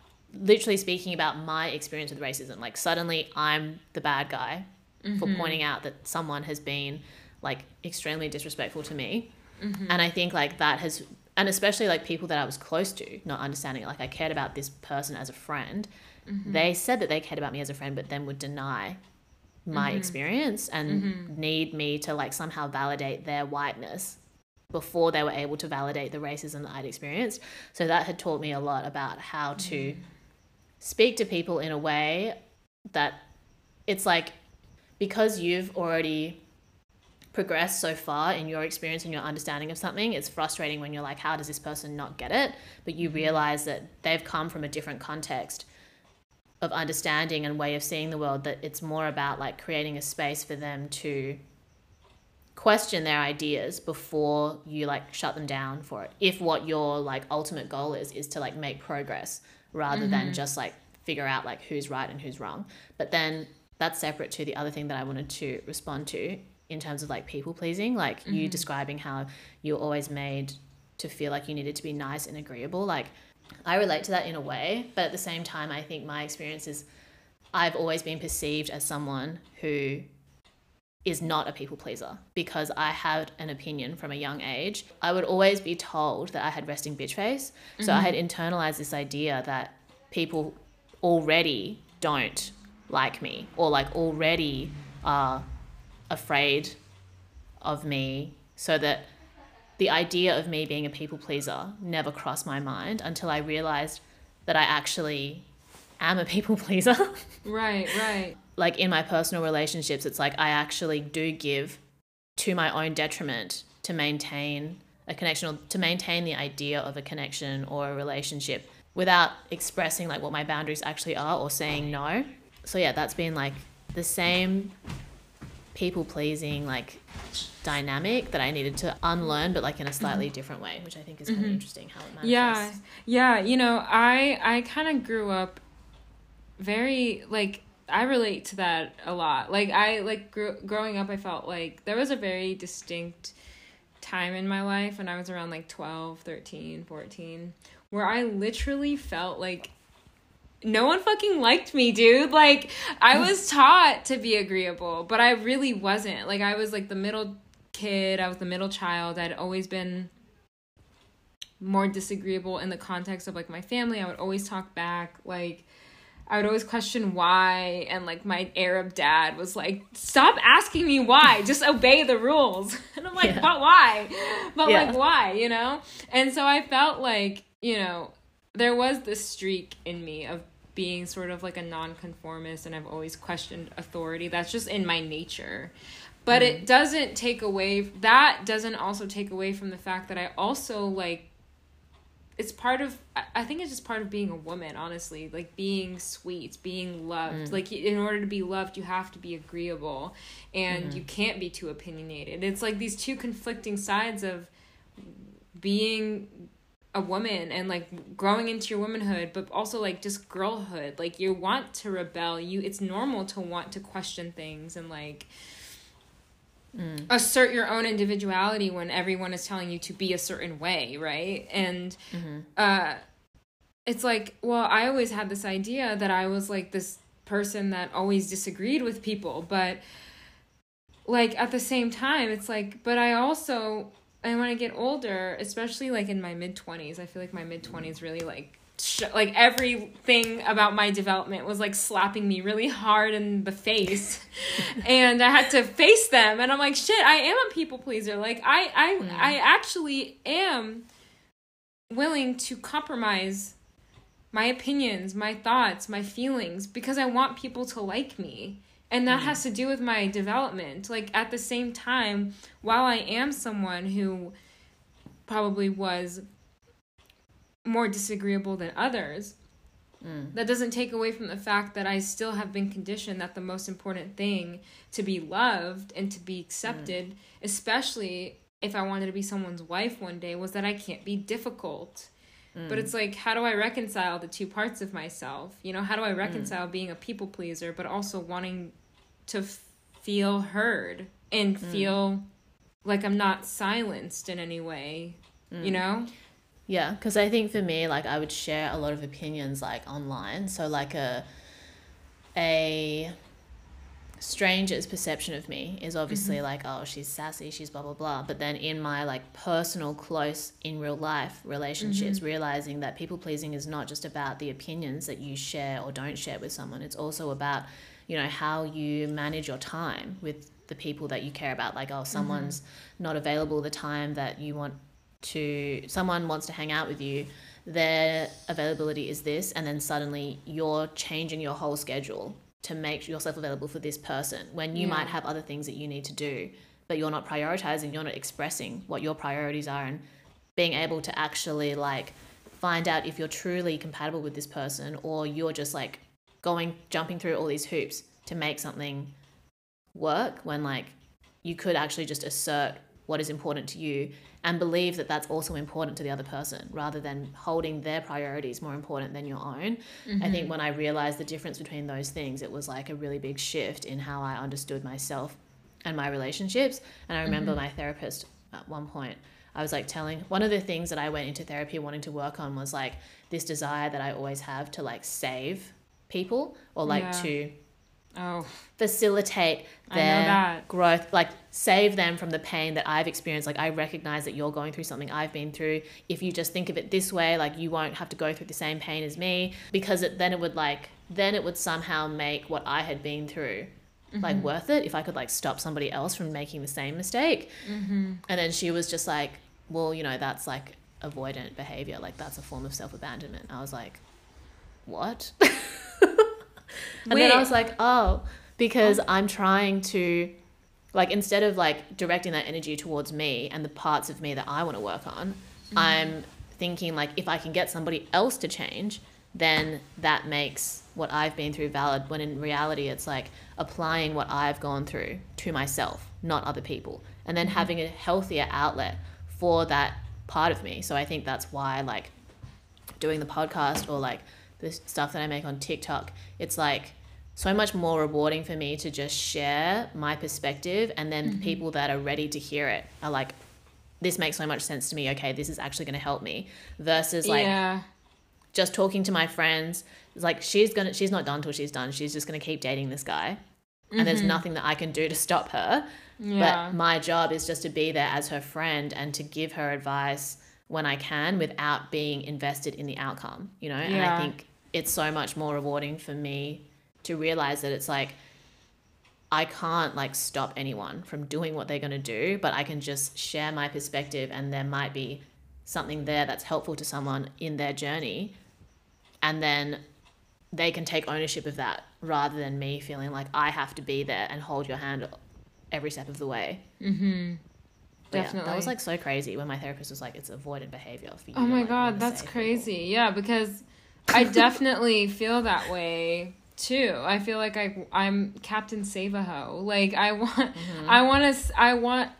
literally speaking about my experience with racism. Like suddenly I'm the bad guy mm-hmm. for pointing out that someone has been like extremely disrespectful to me. Mm-hmm. And I think like that has, and especially like people that I was close to not understanding it. Like I cared about this person as a friend. Mm-hmm. They said that they cared about me as a friend, but then would deny my mm-hmm. experience and mm-hmm. need me to like somehow validate their whiteness before they were able to validate the racism that I'd experienced. So that had taught me a lot about how mm-hmm. to speak to people in a way that it's like, because you've already progressed so far in your experience and your understanding of something, it's frustrating when you're like, how does this person not get it? But you realize that they've come from a different context of understanding and way of seeing the world, that it's more about like creating a space for them to question their ideas before you like shut them down for it. If what your like ultimate goal is, is to like make progress rather mm-hmm. than just like figure out like who's right and who's wrong. But then that's separate to the other thing that I wanted to respond to in terms of like people pleasing, like mm-hmm. you describing how you're always made to feel like you needed to be nice and agreeable. Like I relate to that in a way, but at the same time, I think my experience is I've always been perceived as someone who is not a people pleaser because I had an opinion from a young age. I would always be told that I had resting bitch face. So mm-hmm. I had internalized this idea that people already don't like me, or like already are afraid of me, so that the idea of me being a people pleaser never crossed my mind until I realized that I actually am a people pleaser. Right, right. Like in my personal relationships, it's like I actually do give to my own detriment to maintain a connection, or to maintain the idea of a connection or a relationship without expressing like what my boundaries actually are or saying no. So yeah, that's been like the same people pleasing like dynamic that I needed to unlearn, but like in a slightly mm-hmm. different way, which I think is kind of mm-hmm. interesting how it manifests. Yeah, yeah. You know, I I kind of grew up very like, I relate to that a lot. Like I like grew, growing up, I felt like there was a very distinct time in my life when I was around like twelve, thirteen, fourteen, where I literally felt like no one fucking liked me, dude. Like I was taught to be agreeable, but I really wasn't. Like I was like the middle kid. I was the middle child. I'd always been more disagreeable in the context of like my family. I would always talk back. Like I would always question why, and like my Arab dad was like, "Stop asking me why, just obey the rules." And I'm like, yeah. "But why? But yeah. like why, you know?" And so I felt like, you know, there was this streak in me of being sort of like a nonconformist, and I've always questioned authority. That's just in my nature. But mm. it doesn't take away that doesn't also take away from the fact that I also like it's part of, I think it's just part of being a woman, honestly, like being sweet, being loved. Mm. Like in order to be loved, you have to be agreeable, and mm. you can't be too opinionated. It's like these two conflicting sides of being a woman and like growing into your womanhood, but also like just girlhood. Like you want to rebel. You, it's normal to want to question things and like Mm. assert your own individuality when everyone is telling you to be a certain way, right? And mm-hmm. uh, it's like, well, I always had this idea that I was like this person that always disagreed with people, but like at the same time, it's like, but I also, and when I get older, especially like in my mid twenties, I feel like my mid twenties really like like everything about my development was like slapping me really hard in the face and I had to face them, and I'm like, shit, I am a people pleaser. Like I I, mm. I actually am willing to compromise my opinions, my thoughts, my feelings, because I want people to like me, and that mm. has to do with my development. Like at the same time, while I am someone who probably was more disagreeable than others, mm. that doesn't take away from the fact that I still have been conditioned that the most important thing to be loved and to be accepted, mm. especially if I wanted to be someone's wife one day, was that I can't be difficult. Mm. But it's like, how do I reconcile the two parts of myself? You know, how do I reconcile mm. being a people pleaser, but also wanting to f- feel heard and mm. feel like I'm not silenced in any way, mm. you know? Yeah, because I think for me, like, I would share a lot of opinions, like, online. So, like, a a stranger's perception of me is obviously, mm-hmm. like, oh, she's sassy, she's blah, blah, blah. But then in my, like, personal, close, in real life relationships, mm-hmm. realizing that people-pleasing is not just about the opinions that you share or don't share with someone. It's also about, you know, how you manage your time with the people that you care about. Like, oh, someone's mm-hmm. not available the time that you want to, someone wants to hang out with you, their availability is this, and then suddenly you're changing your whole schedule to make yourself available for this person when you yeah. might have other things that you need to do, but you're not prioritizing, you're not expressing what your priorities are, and being able to actually like find out if you're truly compatible with this person, or you're just like going jumping through all these hoops to make something work when like you could actually just assert what is important to you and believe that that's also important to the other person, rather than holding their priorities more important than your own. Mm-hmm. I think when I realized the difference between those things, it was like a really big shift in how I understood myself and my relationships. And I remember mm-hmm. my therapist at one point, I was like telling, one of the things that I went into therapy wanting to work on was like this desire that I always have to like save people, or like yeah. to Oh. facilitate their growth, like save them from the pain that I've experienced. Like I recognize that you're going through something I've been through. If you just think of it this way, like you won't have to go through the same pain as me, because it, then it would like, then it would somehow make what I had been through mm-hmm. like worth it, if I could like stop somebody else from making the same mistake. Mm-hmm. And then she was just like, well, you know, that's like avoidant behavior. Like that's a form of self-abandonment. I was like, what? And Weird. Then I was like, oh, because oh. I'm trying to, like, instead of, like, directing that energy towards me and the parts of me that I want to work on, mm. I'm thinking, like, if I can get somebody else to change, then that makes what I've been through valid, when in reality it's, like, applying what I've gone through to myself, not other people, and then mm. having a healthier outlet for that part of me. So I think that's why, like, doing the podcast or, like, the stuff that I make on TikTok, it's, like, so much more rewarding for me to just share my perspective, and then mm-hmm. people that are ready to hear it are like, this makes so much sense to me, okay, this is actually going to help me, versus like yeah. just talking to my friends. It's like, she's gonna she's not done till she's done, she's just gonna keep dating this guy, mm-hmm. and there's nothing that I can do to stop her, yeah. but my job is just to be there as her friend and to give her advice when I can without being invested in the outcome, you know. Yeah. And I think it's so much more rewarding for me to realize that it's like, I can't, like, stop anyone from doing what they're going to do, but I can just share my perspective, and there might be something there that's helpful to someone in their journey, and then they can take ownership of that rather than me feeling like I have to be there and hold your hand every step of the way. Mm-hmm. Definitely. Yeah, that was, like, so crazy when my therapist was like, it's avoidant behavior for you. Oh my God, that's crazy. People. Yeah, because I definitely feel that way too. I feel like I I'm Captain Save-A-Ho. Like, I want mm-hmm. I want to I want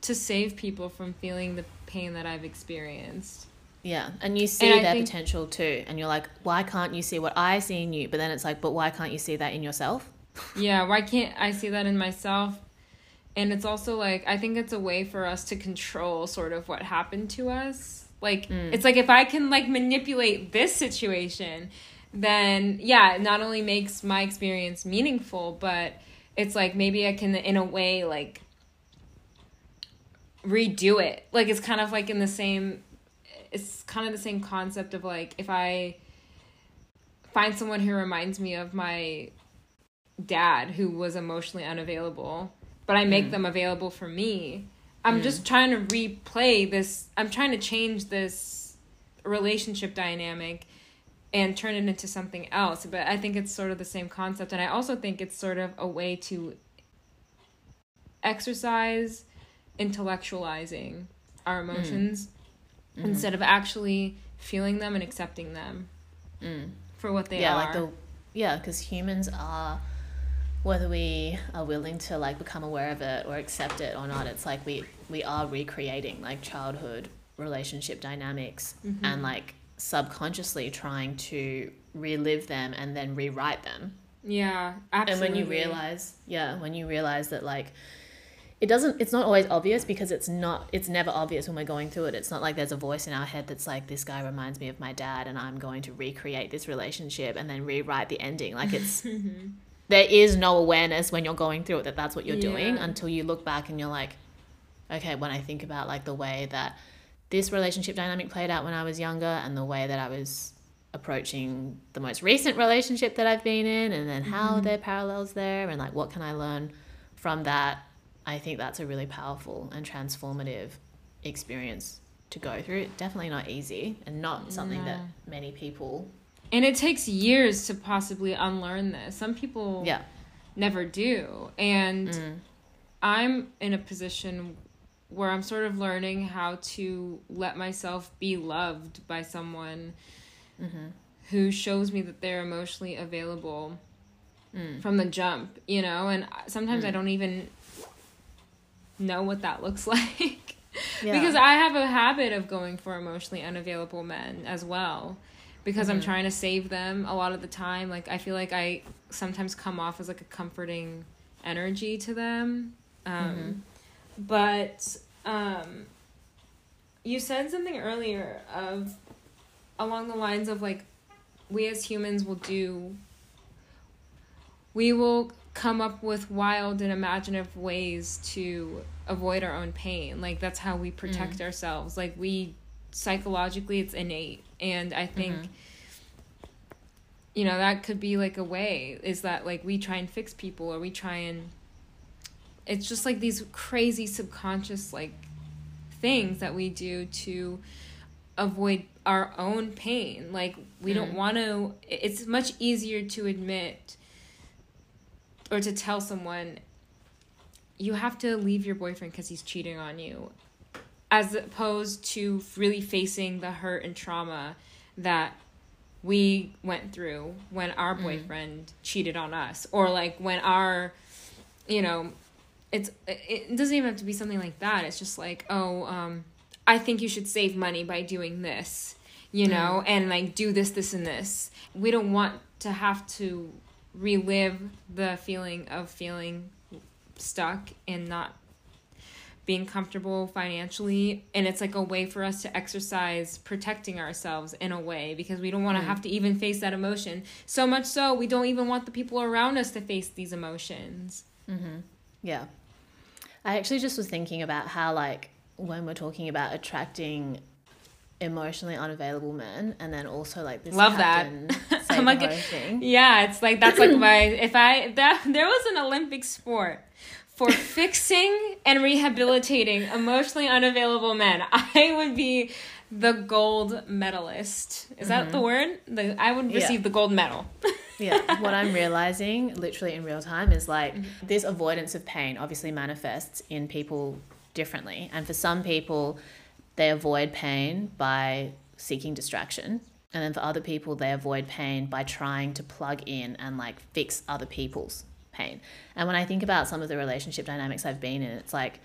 to save people from feeling the pain that I've experienced. Yeah, and you see and their think, potential too, and you're like, why can't you see what I see in you? But then it's like, but why can't you see that in yourself? Yeah, why can't I see that in myself? And it's also like, I think it's a way for us to control sort of what happened to us. Like mm. it's like, if I can, like, manipulate this situation, then yeah, it not only makes my experience meaningful, but it's like, maybe I can, in a way, like, redo it. Like, it's kind of like in the same, it's kind of the same concept of, like, if I find someone who reminds me of my dad, who was emotionally unavailable, but I make mm. them available for me, I'm mm. just trying to replay this, I'm trying to change this relationship dynamic and turn it into something else. But I think it's sort of the same concept. And I also think it's sort of a way to exercise intellectualizing our emotions mm. Mm. instead of actually feeling them and accepting them mm. for what they yeah, are. Like the, yeah, because humans are, whether we are willing to, like, become aware of it or accept it or not, it's like we, we are recreating, like, childhood relationship dynamics mm-hmm. and, like, subconsciously trying to relive them and then rewrite them. Yeah, absolutely. And when you realize, yeah, when you realize that, like, it doesn't, it's not always obvious, because it's not, it's never obvious when we're going through it. It's not like there's a voice in our head that's like, this guy reminds me of my dad and I'm going to recreate this relationship and then rewrite the ending. Like, it's, there is no awareness when you're going through it that that's what you're yeah. doing, until you look back and you're like, okay, when I think about, like, the way that this relationship dynamic played out when I was younger, and the way that I was approaching the most recent relationship that I've been in, and then how mm-hmm. there are parallels there, and, like, what can I learn from that? I think that's a really powerful and transformative experience to go through. Definitely not easy, and not something yeah. that many people. And it takes years to possibly unlearn this. Some people yeah. never do. And mm. I'm in a position where I'm sort of learning how to let myself be loved by someone mm-hmm. who shows me that they're emotionally available mm. from the jump, you know? And sometimes mm. I don't even know what that looks like yeah. because I have a habit of going for emotionally unavailable men as well, because mm-hmm. I'm trying to save them a lot of the time. Like, I feel like I sometimes come off as, like, a comforting energy to them. Um, mm-hmm. But um, you said something earlier of along the lines of, like, we as humans will do, we will come up with wild and imaginative ways to avoid our own pain. Like, that's how we protect mm. ourselves. Like, we psychologically, it's innate. And I think, mm-hmm. you know, that could be, like, a way, is that, like, we try and fix people, or we try and, it's just, like, these crazy subconscious, like, things that we do to avoid our own pain. Like, we mm. don't want to... It's much easier to admit or to tell someone, you have to leave your boyfriend because he's cheating on you, as opposed to really facing the hurt and trauma that we went through when our boyfriend mm. cheated on us, or like when our, you know, it's it doesn't even have to be something like that. It's just like, oh, um, I think you should save money by doing this, you know, mm. and like do this, this, and this. We don't want to have to relive the feeling of feeling stuck and not being comfortable financially, and it's like a way for us to exercise protecting ourselves in a way, because we don't want to mm. have to even face that emotion, so much so we don't even want the people around us to face these emotions. Mm-hmm. Yeah, I actually just was thinking about how, like, when we're talking about attracting emotionally unavailable men, and then also like this love that I'm like, thing. Yeah, it's like that's like my if I that there was an Olympic sport for fixing and rehabilitating emotionally unavailable men, I would be the gold medalist. Is mm-hmm. that the word? The, I would receive yeah. the gold medal. Yeah. What I'm realizing literally in real time is like mm-hmm. this avoidance of pain obviously manifests in people differently. And for some people, they avoid pain by seeking distraction. And then for other people, they avoid pain by trying to plug in and like fix other people's pain. And when I think about some of the relationship dynamics I've been in, it's like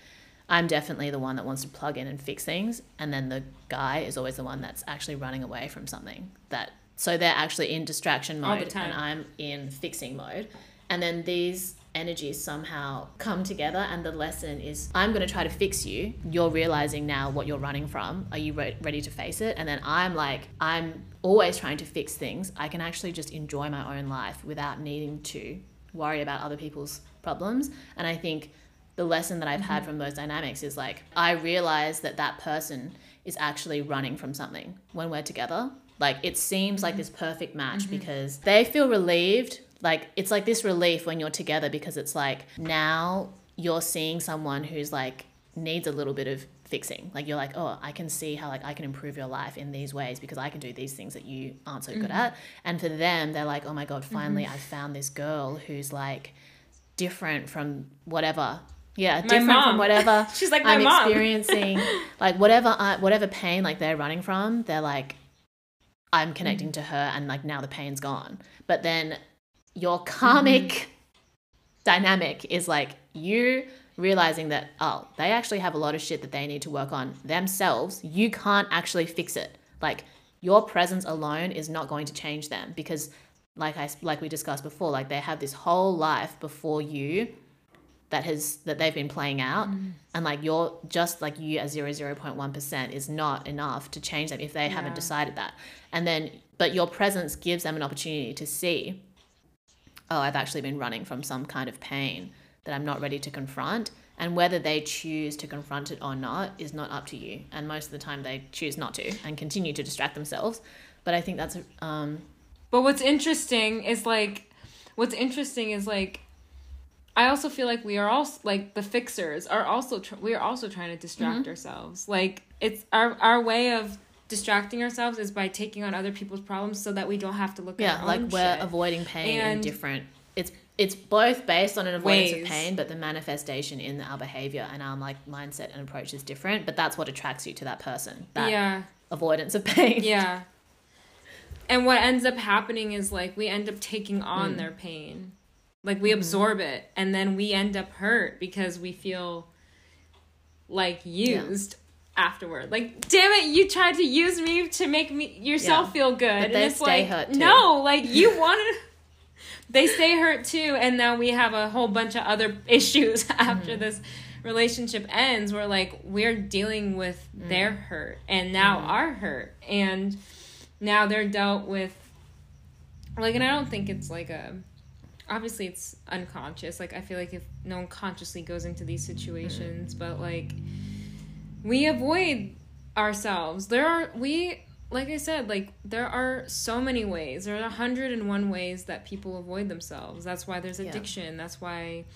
I'm definitely the one that wants to plug in and fix things, and then the guy is always the one that's actually running away from something. That so they're actually in distraction mode all the time, and I'm in fixing mode. And then these energies somehow come together, and the lesson is I'm going to try to fix you. You're realizing now what you're running from. Are you re- ready to face it? And then I'm like, I'm always trying to fix things. I can actually just enjoy my own life without needing to worry about other people's problems. And I think the lesson that I've mm-hmm. had from those dynamics is like, I realize that that person is actually running from something when we're together. Like, it seems mm-hmm. like this perfect match mm-hmm. because they feel relieved. Like, it's like this relief when you're together, because it's like now you're seeing someone who's like needs a little bit of fixing. Like, you're like, oh, I can see how like I can improve your life in these ways because I can do these things that you aren't so mm-hmm. good at. And for them, they're like, oh my God, finally mm-hmm. I found this girl who's like different from whatever. Yeah, my different mom. From whatever she's like, my I'm mom. Experiencing. Like whatever, I, whatever pain like they're running from, they're like, I'm connecting mm-hmm. to her, and like now the pain's gone. But then your karmic mm-hmm. dynamic is like you realizing that, oh, they actually have a lot of shit that they need to work on themselves. You can't actually fix it. Like, your presence alone is not going to change them, because like I like we discussed before, like they have this whole life before you that has that they've been playing out, mm-hmm. and like you're just like you as zero point one percent is not enough to change them if they yeah. haven't decided that. And then but your presence gives them an opportunity to see, oh, I've actually been running from some kind of pain that I'm not ready to confront. And whether they choose to confront it or not is not up to you. And most of the time they choose not to and continue to distract themselves. But I think that's... Um... But what's interesting is like... What's interesting is like... I also feel like we are also... Like the fixers are also... Tr- we are also trying to distract mm-hmm. ourselves. Like it's our, our way of... distracting ourselves is by taking on other people's problems so that we don't have to look yeah, at our like own we're shit. Avoiding pain and in different it's it's both based on an avoidance ways. Of pain, but the manifestation in our behavior and our like mindset and approach is different, but that's what attracts you to that person, that yeah. avoidance of pain. Yeah. And what ends up happening is like we end up taking on mm. their pain. Like we mm. absorb it, and then we end up hurt because we feel like used yeah. afterward. Like, damn it, you tried to use me to make me yourself yeah. feel good. But they and it's stay like hurt too. No, like you wanted they stay hurt too, and now we have a whole bunch of other issues after mm. this relationship ends where like we're dealing with mm. their hurt and now mm. our hurt, and now they're dealt with like, and I don't think it's like a obviously it's unconscious. Like I feel like if no one consciously goes into these situations, mm. but like we avoid ourselves. There are, we, like I said, like, there are so many ways. There are one hundred one ways that people avoid themselves. That's why there's addiction. Yeah. That's why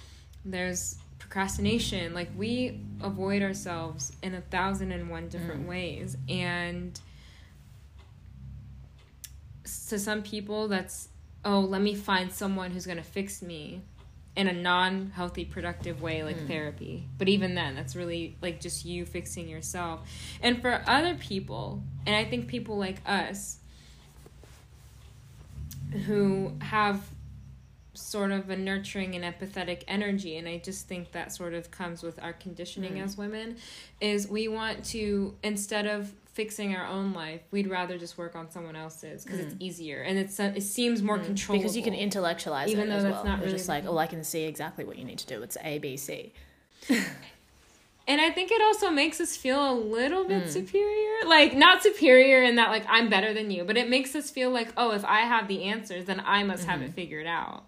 there's procrastination. Like, we avoid ourselves in a thousand and one different mm. ways. And to some people, that's, oh, let me find someone who's going to fix me in a non-healthy, productive way, like mm. therapy. But even then, that's really, like, just you fixing yourself. And for other people, and I think people like us, who have sort of a nurturing and empathetic energy, and I just think that sort of comes with our conditioning mm. as women, is we want to, instead of fixing our own life, we'd rather just work on someone else's because mm. it's easier and it's it seems more mm. controllable, because you can intellectualize even it though as that's well. Not really just like, oh, I can see exactly what you need to do. It's A, B, C. And I think it also makes us feel a little bit mm. superior. Like, not superior in that, like, I'm better than you. But it makes us feel like, oh, if I have the answers, then I must mm-hmm. have it figured out.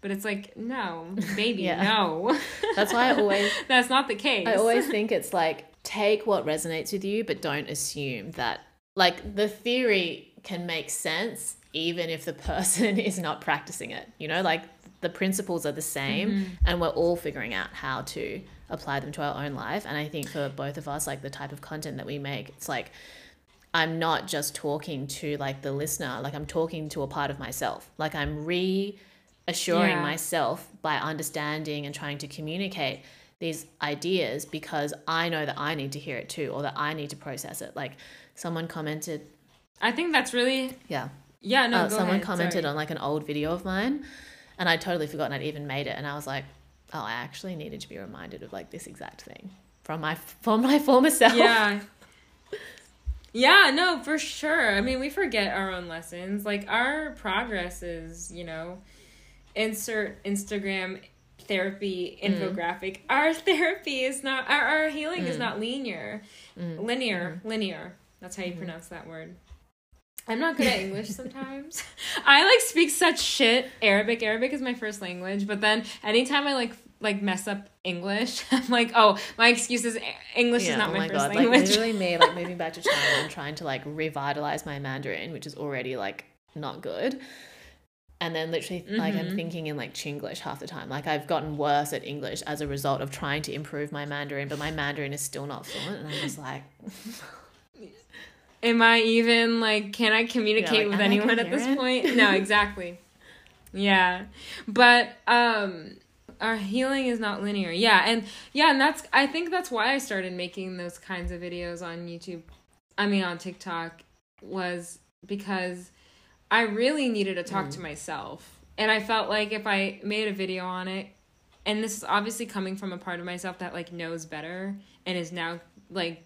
But it's like, no, baby, yeah. no. That's why I always... That's not the case. I always think it's, like, take what resonates with you, but don't assume that... Like, the theory can make sense even if the person is not practicing it. You know, like, the principles are the same mm-hmm. and we're all figuring out how to... apply them to our own life. And I think for both of us, like, the type of content that we make, it's like, I'm not just talking to, like, the listener, like, I'm talking to a part of myself. Like, I'm reassuring yeah. myself by understanding and trying to communicate these ideas, because I know that I need to hear it too, or that I need to process it. Like, someone commented, I think that's really yeah yeah no uh, go someone ahead. commented Sorry. on, like, an old video of mine, and I'd totally forgotten I'd even made it, and I was like, oh, I actually needed to be reminded of, like, this exact thing from my from my former self. Yeah. Yeah, no, for sure. I mean, we forget our own lessons. Like, our progress is, you know, insert Instagram therapy infographic. Mm. Our therapy is not, our, our healing mm. is not linear. Mm. Linear, mm. linear. That's how you mm-hmm. pronounce that word. I'm not good at English sometimes. I, like, speak such shit Arabic. Arabic is my first language. But then anytime I, like, like mess up English, I'm like, oh, my excuse is English yeah, is not oh my, my first God. language. Like, literally me, like, moving back to China and trying to, like, revitalize my Mandarin, which is already, like, not good. And then literally, mm-hmm. like, I'm thinking in, like, Chinglish half the time. Like, I've gotten worse at English as a result of trying to improve my Mandarin, but my Mandarin is still not fluent. And I'm just like... Am I even, like, can I communicate yeah, like, with anyone at this it? point? No, exactly. Yeah. But um, our healing is not linear. Yeah. And yeah, and that's, I think that's why I started making those kinds of videos on YouTube. I mean, on TikTok, was because I really needed to talk mm. to myself. And I felt like if I made a video on it, and this is obviously coming from a part of myself that, like, knows better and is now, like,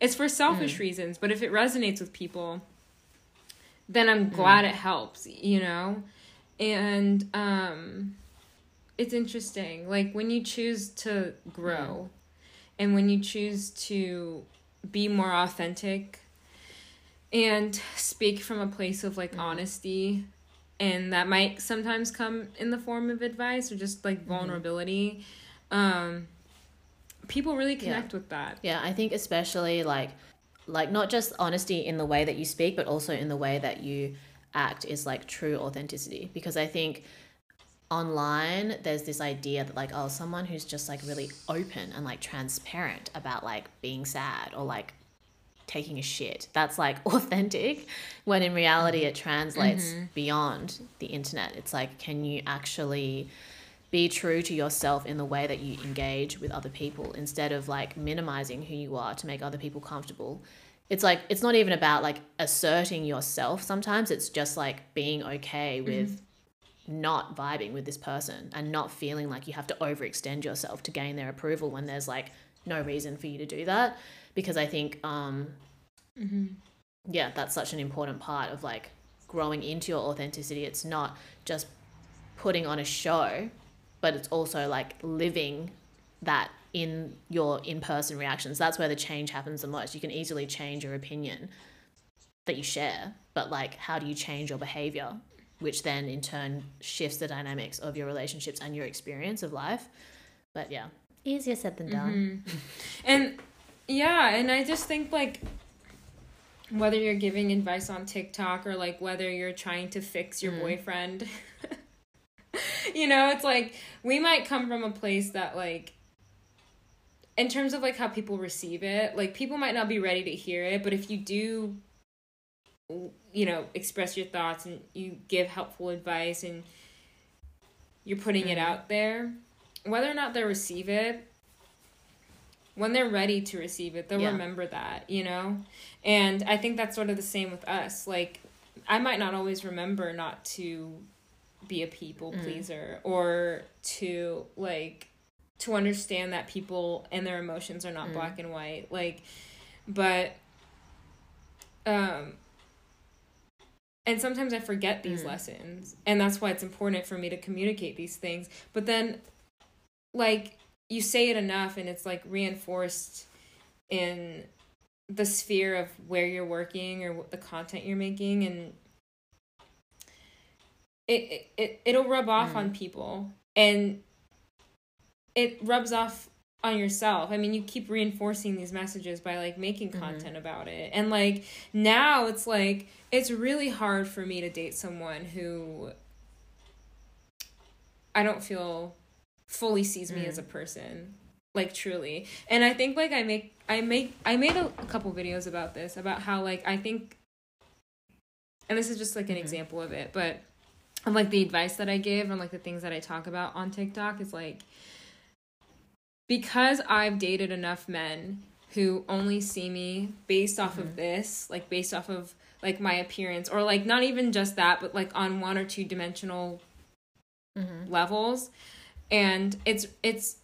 it's for selfish mm. reasons, but if it resonates with people, then I'm glad mm. it helps, you know? And um, it's interesting. Like, when you choose to grow yeah. and when you choose to be more authentic and speak from a place of, like, mm. honesty, and that might sometimes come in the form of advice or just, like, vulnerability, mm. um... people really connect yeah. with that. Yeah, I think especially like like not just honesty in the way that you speak, but also in the way that you act is like true authenticity. Because I think online there's this idea that like, oh, someone who's just like really open and like transparent about like being sad or like taking a shit, that's like authentic, when in reality it translates mm-hmm. beyond the internet. It's like, can you actually be true to yourself in the way that you engage with other people, instead of like minimizing who you are to make other people comfortable. It's like, it's not even about like asserting yourself. Sometimes it's just like being okay with mm-hmm. not vibing with this person and not feeling like you have to overextend yourself to gain their approval when there's like no reason for you to do that. Because I think, um, mm-hmm. yeah, that's such an important part of like growing into your authenticity. It's not just putting on a show, but it's also like living that in your in-person reactions. That's where the change happens the most. You can easily change your opinion that you share, but like, how do you change your behavior, which then in turn shifts the dynamics of your relationships and your experience of life. But yeah, easier said than done. Mm-hmm. And yeah, and I just think like, whether you're giving advice on TikTok or like whether you're trying to fix your mm. boyfriend, you know, it's like, we might come from a place that like, in terms of like how people receive it, like people might not be ready to hear it, but if you do you know, express your thoughts and you give helpful advice and you're putting mm-hmm. it out there, whether or not they receive it, when they're ready to receive it, they'll yeah. remember that, you know? And I think that's sort of the same with us. Like, I might not always remember not to be a people mm-hmm. pleaser or to, like, to understand that people and their emotions are not mm-hmm. black and white. Like, but, um, and sometimes I forget these mm-hmm. lessons. And that's why it's important for me to communicate these things. But then, like, you say it enough and it's like reinforced in the sphere of where you're working or the content you're making, and it it it'll rub off mm. on people, and it rubs off on yourself. I mean, you keep reinforcing these messages by like making content mm-hmm. about it. And like now it's like it's really hard for me to date someone who I don't feel fully sees me mm. as a person, like truly. And I think like I make I make I made a, a couple videos about this, about how like I think, and this is just like an mm-hmm. example of it, but of like the advice that I give and like the things that I talk about on TikTok is like, because I've dated enough men who only see me based off mm-hmm. of this, like based off of like my appearance, or like not even just that, but like on one or two dimensional mm-hmm. levels. And it's, it's,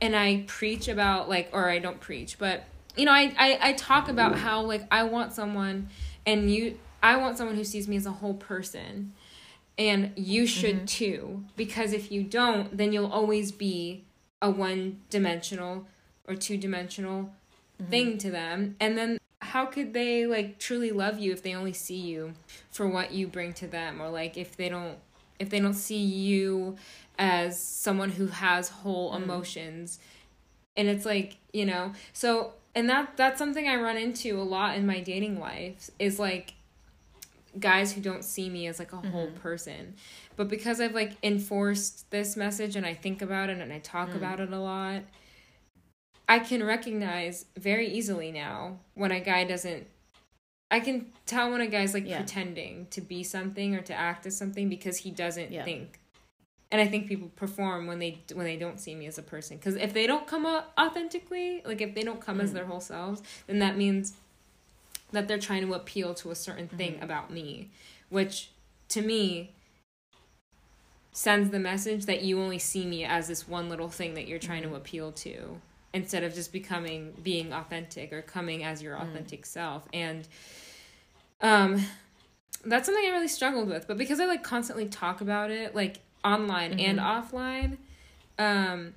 and I preach about like, or I don't preach, but you know, I, I, I talk about how like, I want someone and you, I want someone who sees me as a whole person, and you should mm-hmm. too, because if you don't, then you'll always be a one dimensional or two dimensional mm-hmm. thing to them. And then how could they like truly love you if they only see you for what you bring to them? Or like, if they don't, if they don't see you as someone who has whole emotions. Mm. And it's like, you know, so, and that that's something I run into a lot in my dating life, is like guys who don't see me as like a mm-hmm. whole person. But because I've like enforced this message and I think about it and I talk mm. about it a lot, I can recognize very easily now when a guy doesn't, I can tell when a guy's like yeah. pretending to be something or to act as something, because he doesn't yeah. think. And I think people perform when they when they don't see me as a person, because if they don't come up authentically, like if they don't come mm. as their whole selves, then that means that they're trying to appeal to a certain mm-hmm. thing about me, which to me sends the message that you only see me as this one little thing that you're trying mm-hmm. to appeal to, instead of just becoming, being authentic or coming as your authentic mm. self. And um, that's something I really struggled with. But because I, like, constantly talk about it, like, online mm-hmm. and offline, um,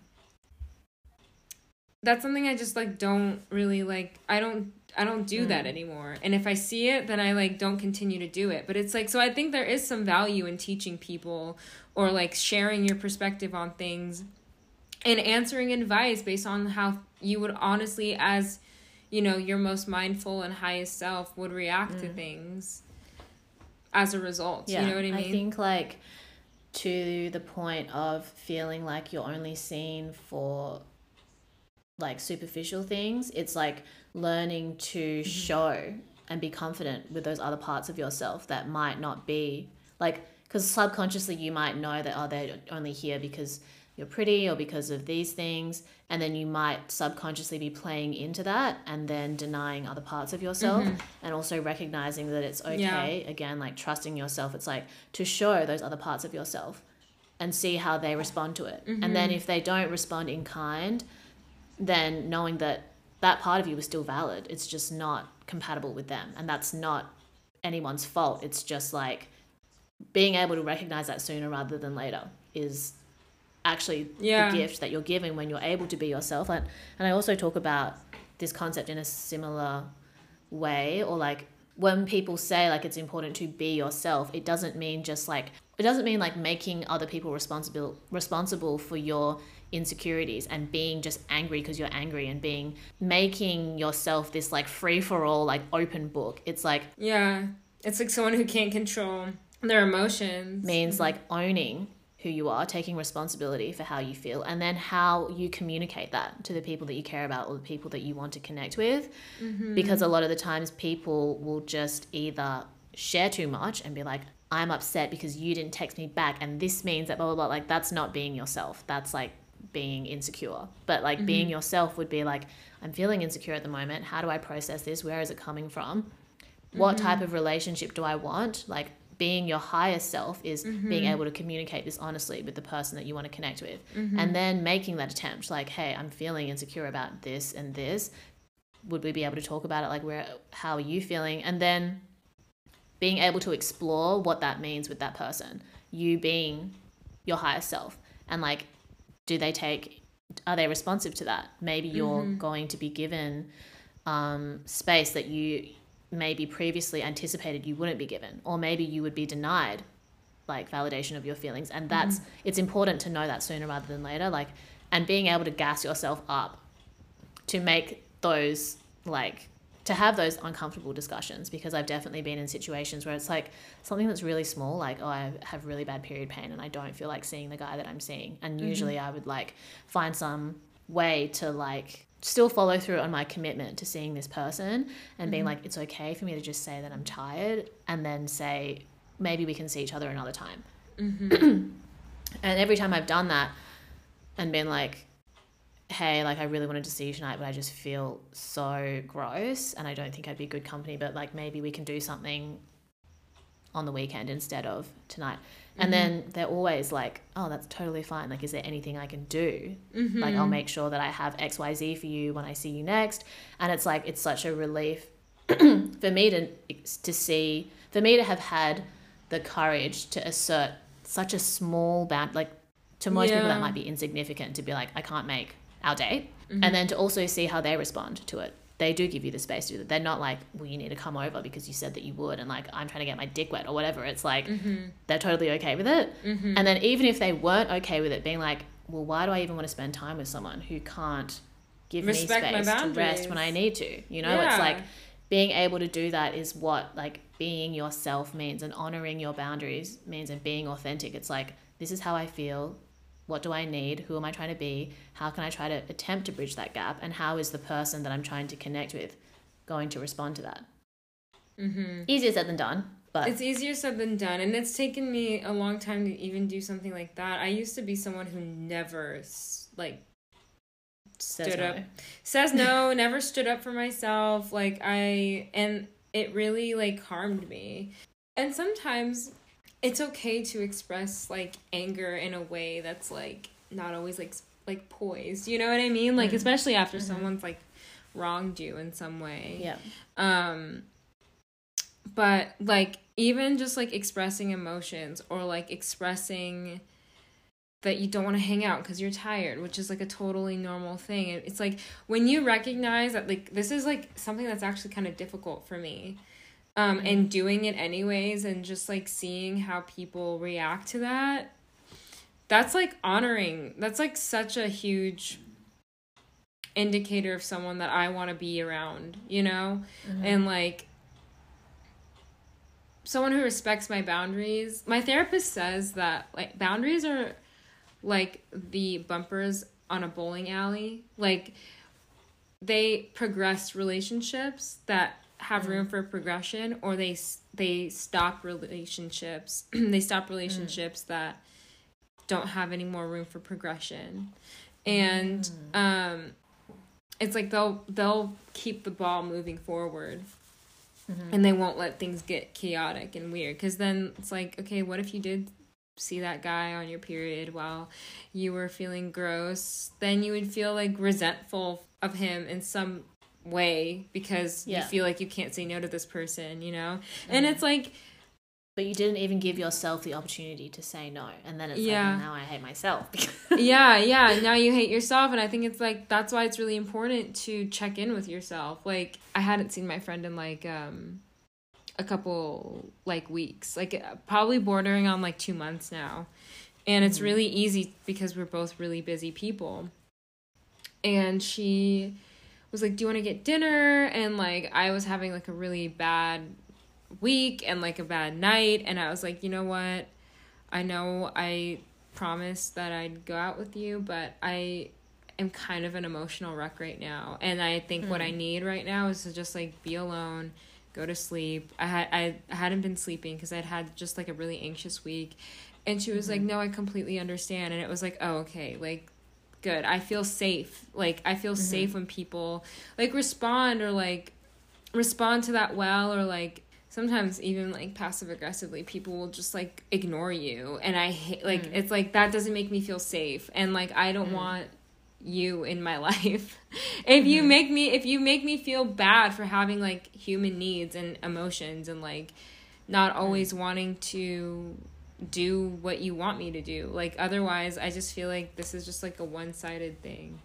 that's something I just, like, don't really, like, I don't, I don't do mm. that anymore. And if I see it, then I, like, don't continue to do it. But it's, like, so I think there is some value in teaching people or, like, sharing your perspective on things, and answering advice based on how you would honestly, as, you know, your most mindful and highest self would react mm. to things as a result. Yeah. You know what I mean? I think, like, to the point of feeling like you're only seen for, like, superficial things, it's, like, learning to mm-hmm. show and be confident with those other parts of yourself that might not be, like, because subconsciously you might know that, oh, they're only here because you're pretty or because of these things, and then you might subconsciously be playing into that and then denying other parts of yourself mm-hmm. and also recognizing that it's okay, yeah. again, like trusting yourself, it's like to show those other parts of yourself and see how they respond to it mm-hmm. and then if they don't respond in kind, then knowing that that part of you is still valid, it's just not compatible with them, and that's not anyone's fault. It's just like being able to recognize that sooner rather than later is actually yeah. the gift that you're given when you're able to be yourself. And, and I also talk about this concept in a similar way, or like when people say like it's important to be yourself, it doesn't mean just like, it doesn't mean like making other people responsible responsible for your insecurities and being just angry because you're angry and being, making yourself this like free for all, like open book. It's like, yeah, it's like someone who can't control their emotions means like owning who you are, taking responsibility for how you feel, and then how you communicate that to the people that you care about or the people that you want to connect with. Mm-hmm. Because a lot of the times people will just either share too much and be like, I'm upset because you didn't text me back and this means that blah, blah, blah. Like, that's not being yourself. That's like being insecure. But like mm-hmm. being yourself would be like, I'm feeling insecure at the moment. How do I process this? Where is it coming from? What mm-hmm. type of relationship do I want? Like, being your higher self is mm-hmm. being able to communicate this honestly with the person that you want to connect with. Mm-hmm. And then making that attempt, like, hey, I'm feeling insecure about this and this. Would we be able to talk about it? Like, where, how are you feeling? And then being able to explore what that means with that person, you being your higher self. And like, do they take, are they responsive to that? Maybe you're mm-hmm. going to be given um, space that you maybe previously anticipated you wouldn't be given, or maybe you would be denied like validation of your feelings. And that's mm-hmm. it's important to know that sooner rather than later, like, and being able to gas yourself up to make those, like, to have those uncomfortable discussions, because I've definitely been in situations where it's like something that's really small, like, oh, I have really bad period pain and I don't feel like seeing the guy that I'm seeing, and mm-hmm. usually I would like find some way to like still follow through on my commitment to seeing this person and being mm-hmm. like, it's okay for me to just say that I'm tired and then say, maybe we can see each other another time. Mm-hmm. And every time I've done that and been like, hey, like, I really wanted to see you tonight, but I just feel so gross and I don't think I'd be good company, but like, maybe we can do something on the weekend instead of tonight. And mm-hmm. then they're always like, oh, that's totally fine. Like, is there anything I can do? Mm-hmm. Like, I'll make sure that I have X, Y, Z for you when I see you next. And it's like, it's such a relief for me to to see, for me to have had the courage to assert such a small bound, like, to most yeah. people that might be insignificant, to be like, I can't make our date. Mm-hmm. And then to also see how they respond to it. They do give you the space to do that. They're not like, well, you need to come over because you said that you would, and like, I'm trying to get my dick wet or whatever. It's like, mm-hmm. they're totally okay with it. Mm-hmm. And then even if they weren't okay with it, being like, well, why do I even want to spend time with someone who can't give Respect me space to rest when I need to? You know, yeah. it's like being able to do that is what like being yourself means, and honoring your boundaries means, and being authentic. It's like, this is how I feel. What do I need? Who am I trying to be? How can I try to attempt to bridge that gap? And how is the person that I'm trying to connect with going to respond to that? Mm-hmm. Easier said than done. But it's easier said than done. And it's taken me a long time to even do something like that. I used to be someone who never, like, stood says up. No. Says no, never stood up for myself. Like, I, and it really, like, harmed me. And sometimes it's okay to express, like, anger in a way that's, like, not always, like, like poised. You know what I mean? Like, mm-hmm. especially after mm-hmm. someone's, like, wronged you in some way. Yeah. Um, but, like, even just, like, expressing emotions, or, like, expressing that you don't want to hang out because you're tired, which is, like, a totally normal thing. It's, like, when you recognize that, like, this is, like, something that's actually kind of difficult for me. Um, and doing it anyways, and just, like, seeing how people react to that, that's, like, honoring. That's, like, such a huge indicator of someone that I want to be around, you know? Mm-hmm. And, like, someone who respects my boundaries. My therapist says that, like, boundaries are, like, the bumpers on a bowling alley. Like, they progress relationships that have room for progression, or they they stop relationships they stop relationships mm. that don't have any more room for progression. And mm. um it's like they'll they'll keep the ball moving forward, mm-hmm. and they won't let things get chaotic and weird, because then it's like, okay, what if you did see that guy on your period while you were feeling gross? Then you would feel, like, resentful of him in some way, because yeah. you feel like you can't say no to this person, you know? Mm-hmm. And it's like, but you didn't even give yourself the opportunity to say no, and then it's yeah. like, now I hate myself. yeah yeah now you hate yourself. And I think it's like, that's why it's really important to check in with yourself. Like, I hadn't seen my friend in like um a couple like weeks, like probably bordering on like two months now, and it's mm-hmm. really easy because we're both really busy people. And she was like, do you want to get dinner? And like, I was having like a really bad week and like a bad night, and I was like, you know what, I know I promised that I'd go out with you, but I am kind of an emotional wreck right now, and I think mm. what I need right now is to just like be alone, go to sleep. I had I hadn't been sleeping because I'd had just like a really anxious week, and she was mm-hmm. like, "No, I completely understand." And it was like, "Oh, okay, like, good. I feel safe. Like, I feel mm-hmm. safe when people like respond or like respond to that well, or like." Sometimes even like passive aggressively, people will just like ignore you, and I hate like mm. it's like that doesn't make me feel safe, and like I don't mm. want you in my life. If mm. you make me if you make me feel bad for having like human needs and emotions and like not always mm. wanting to do what you want me to do, like otherwise I just feel like this is just like a one-sided thing.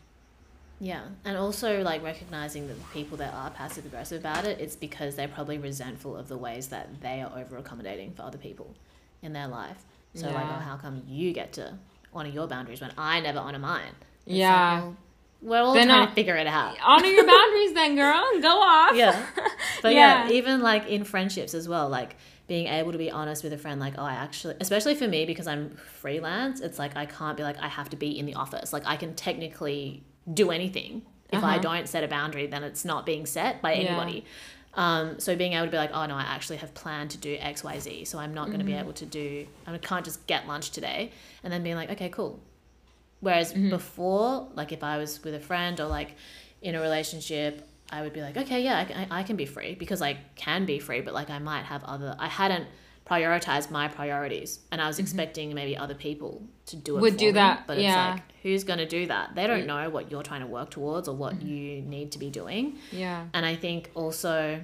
Yeah, and also, like, recognizing that the people that are passive-aggressive about it, it's because they're probably resentful of the ways that they are over-accommodating for other people in their life. So, yeah. like, oh, how come you get to honour your boundaries when I never honour mine? It's yeah. Like, well, we're all they're trying not, to figure it out. Honour your boundaries then, girl. Go off. Yeah. But, yeah. yeah, even, like, in friendships as well, like, being able to be honest with a friend, like, oh, I actually, especially for me, because I'm freelance, it's like I can't be like, I have to be in the office. Like, I can technically... do anything. If uh-huh. I don't set a boundary, then it's not being set by anybody. Yeah. Um, so being able to be like, oh no, I actually have planned to do X, Y, Z. So I'm not mm-hmm. going to be able to do, I can't just get lunch today. And then being like, okay, cool. Whereas mm-hmm. before, like if I was with a friend or like in a relationship, I would be like, okay, yeah, I, I can be free because I can be free, but like I might have other, I hadn't prioritized my priorities, and I was mm-hmm. expecting maybe other people to do it would for do me, that but yeah. it's like, who's going to do that? They don't know what you're trying to work towards or what mm-hmm. you need to be doing. Yeah. And I think also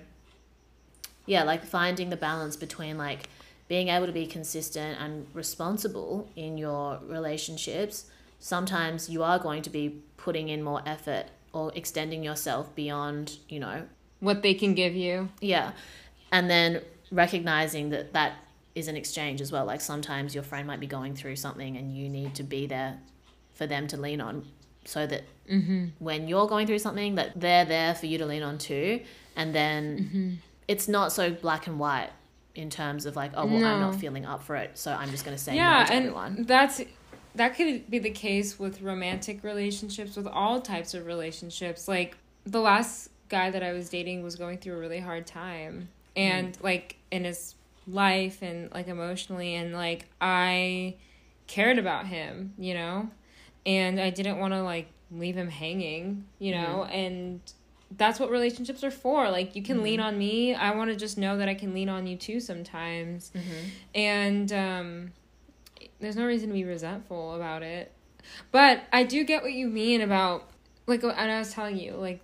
yeah like finding the balance between like being able to be consistent and responsible in your relationships. Sometimes you are going to be putting in more effort or extending yourself beyond, you know, what they can give you. Yeah. And then recognizing that that is an exchange as well. Like sometimes your friend might be going through something and you need to be there for them to lean on, so that mm-hmm. when you're going through something that they're there for you to lean on too. And then mm-hmm. it's not so black and white in terms of like, oh, well, no. I'm not feeling up for it, so I'm just going to say yeah, no to and everyone. That's, that could be the case with romantic relationships, with all types of relationships. Like the last guy that I was dating was going through a really hard time. And, like, in his life and, like, emotionally. And, like, I cared about him, you know? And I didn't want to, like, leave him hanging, you know? Mm-hmm. And that's what relationships are for. Like, you can mm-hmm. lean on me. I want to just know that I can lean on you, too, sometimes. Mm-hmm. And um, there's no reason to be resentful about it. But I do get what you mean about, like, and I was telling you, like,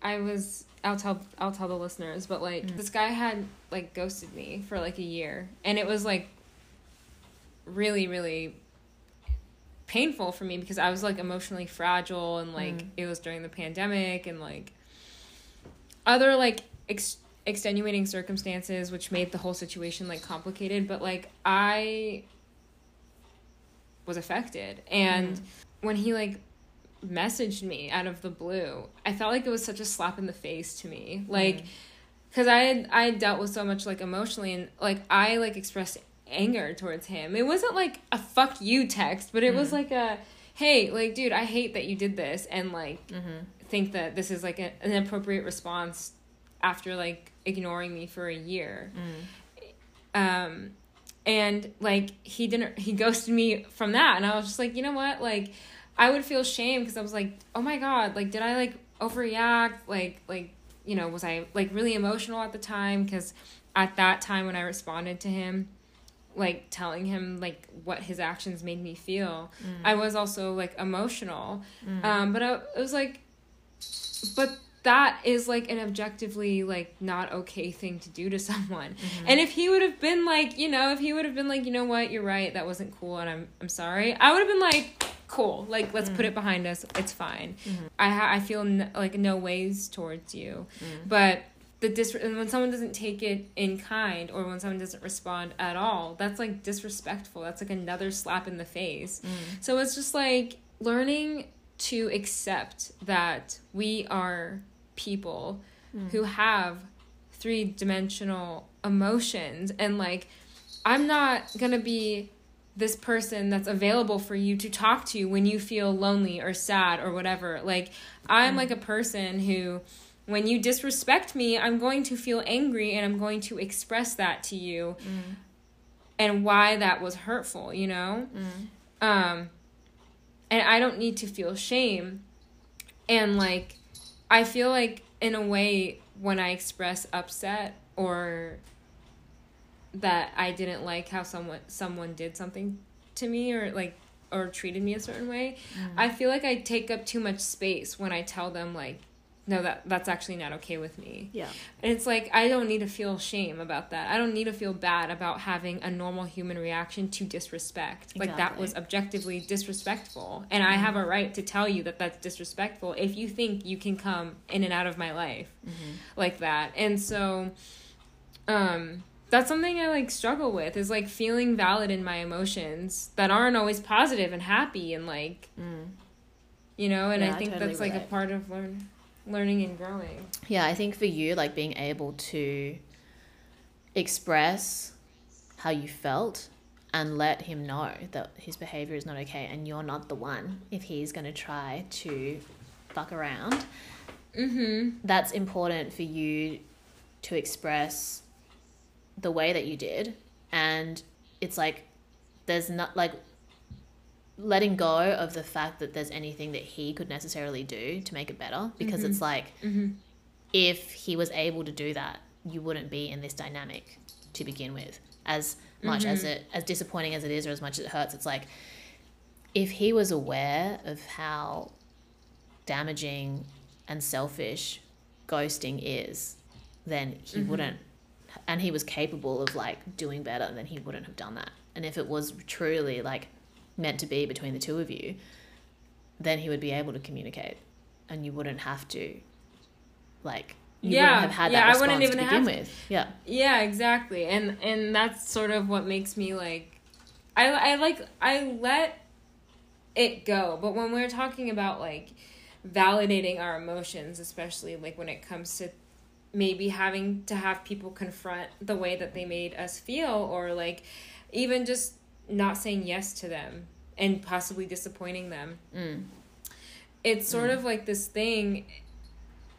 I was... I'll tell I'll tell the listeners, but, like, mm. this guy had, like, ghosted me for, like, a year. And it was, like, really, really painful for me because I was, like, emotionally fragile. And, like, mm. it was during the pandemic and, like, other, like, ex- extenuating circumstances, which made the whole situation, like, complicated. But, like, I was affected. And mm. when he, like... messaged me out of the blue, I felt like it was such a slap in the face to me, like, because mm. I had I had dealt with so much, like, emotionally, and, like, I, like, expressed anger towards him. It wasn't like a fuck you text, but it mm. was like a, hey, like, dude, I hate that you did this, and, like, mm-hmm. think that this is, like, a, an appropriate response after, like, ignoring me for a year. mm. um and like he didn't he ghosted me from that, and I was just like, you know what, like, I would feel shame because I was like, oh my God, like, did I, like, overreact? Like, like, you know, was I, like, really emotional at the time? Because at that time when I responded to him, like, telling him, like, what his actions made me feel, mm. I was also, like, emotional. Mm. Um, but I, it was like, but that is, like, an objectively, like, not okay thing to do to someone. Mm-hmm. And if he would have been like, you know, if he would have been like, you know what, you're right, that wasn't cool, and I'm, I'm sorry, I would have been like... cool, like, let's mm. put it behind us, it's fine. mm-hmm. I ha- I feel n- like no ways towards you. mm. But the dis- when someone doesn't take it in kind, or when someone doesn't respond at all, that's, like, disrespectful. That's, like, another slap in the face. mm. So it's just, like, learning to accept that we are people mm. who have three-dimensional emotions, and, like, I'm not gonna be this person that's available for you to talk to when you feel lonely or sad or whatever. Like, I'm, like, a person who When you disrespect me, I'm going to feel angry and I'm going to express that to you mm. and why that was hurtful, you know? Mm. Um, and I don't need to feel shame. And, like, I feel like in a way when I express upset or that I didn't like how someone someone did something to me or, like, or treated me a certain way, mm. I feel like I take up too much space when I tell them, like, no, that that's actually not okay with me. Yeah. And it's like, I don't need to feel shame about that. I don't need to feel bad about having a normal human reaction to disrespect. Exactly. Like, that was objectively disrespectful. And mm-hmm. I have a right to tell you that that's disrespectful if you think you can come in and out of my life mm-hmm. like that. And so um, that's something I, like, struggle with is, like, feeling valid in my emotions that aren't always positive and happy and, like, mm. you know, and yeah, I think I totally that's, like, relate. a part of learning. Learning and growing. Yeah, I think for you, like, being able to express how you felt and let him know that his behavior is not okay and you're not the one if he's going to try to fuck around. Mm-hmm. That's important for you to express the way that you did. And it's like there's not, like, letting go of the fact that there's anything that he could necessarily do to make it better, because mm-hmm. it's like mm-hmm. if he was able to do that, you wouldn't be in this dynamic to begin with. As much mm-hmm. as it as disappointing as it is or as much as it hurts, it's like if he was aware of how damaging and selfish ghosting is, then he mm-hmm. wouldn't, and he was capable of, like, doing better, then he wouldn't have done that. And if it was truly, like, meant to be between the two of you, then he would be able to communicate and you wouldn't have to, like, you yeah, wouldn't have had yeah, that response I wouldn't even to begin have with. To. Yeah. Yeah, exactly. And and that's sort of what makes me, like, I, I like, I let it go. But when we're talking about, like, validating our emotions, especially, like, when it comes to maybe having to have people confront the way that they made us feel, or, like, even just not saying yes to them and possibly disappointing them. Mm. It's sort mm. of like this thing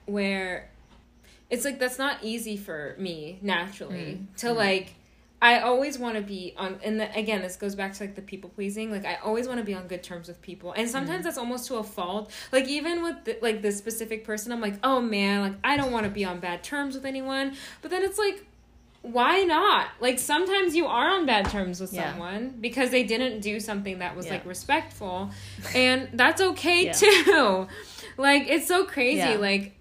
where it's like that's not easy for me naturally mm. to mm. like I always want to be on, and the, again, this goes back to, like, the people pleasing. Like, I always want to be on good terms with people, and sometimes mm. that's almost to a fault. Like, even with the, like, this specific person, I'm like, oh man, like, I don't want to be on bad terms with anyone. But then it's like, why not? Like, sometimes you are on bad terms with yeah. someone because they didn't do something that was, yeah. like, respectful. And that's okay, yeah. too. Like, it's so crazy. Yeah. Like,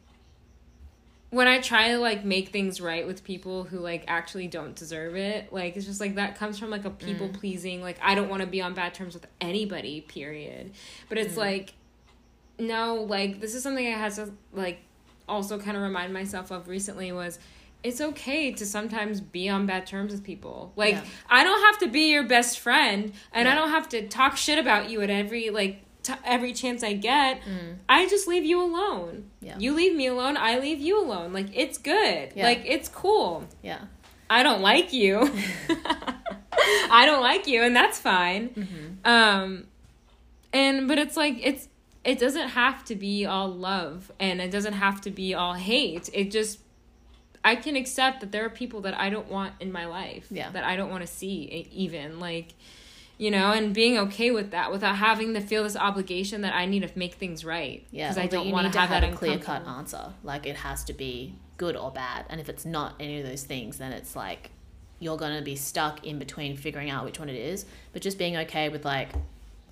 when I try to, like, make things right with people who, like, actually don't deserve it, like, it's just, like, that comes from, like, a people-pleasing. Mm. Like, I don't want to be on bad terms with anybody, period. But it's, mm. like, no, like, this is something I had to, like, also kind of remind myself of recently was, it's okay to sometimes be on bad terms with people. Like, yeah. I don't have to be your best friend, and yeah. I don't have to talk shit about you at every, like, t- every chance I get. Mm. I just leave you alone. Yeah. You leave me alone, I leave you alone. Like, it's good. Yeah. Like, it's cool. Yeah. I don't like you. I don't like you, and that's fine. Mm-hmm. Um, and, but it's like, it's, it doesn't have to be all love, and it doesn't have to be all hate. It just, I can accept that there are people that I don't want in my life, yeah. that I don't want to see even, like, you know, and being okay with that without having to feel this obligation that I need to make things right. Yeah, because I don't want to have, have that a clear-cut answer. Like, it has to be good or bad, and if it's not any of those things, then it's like you're going to be stuck in between figuring out which one it is. But just being okay with, like,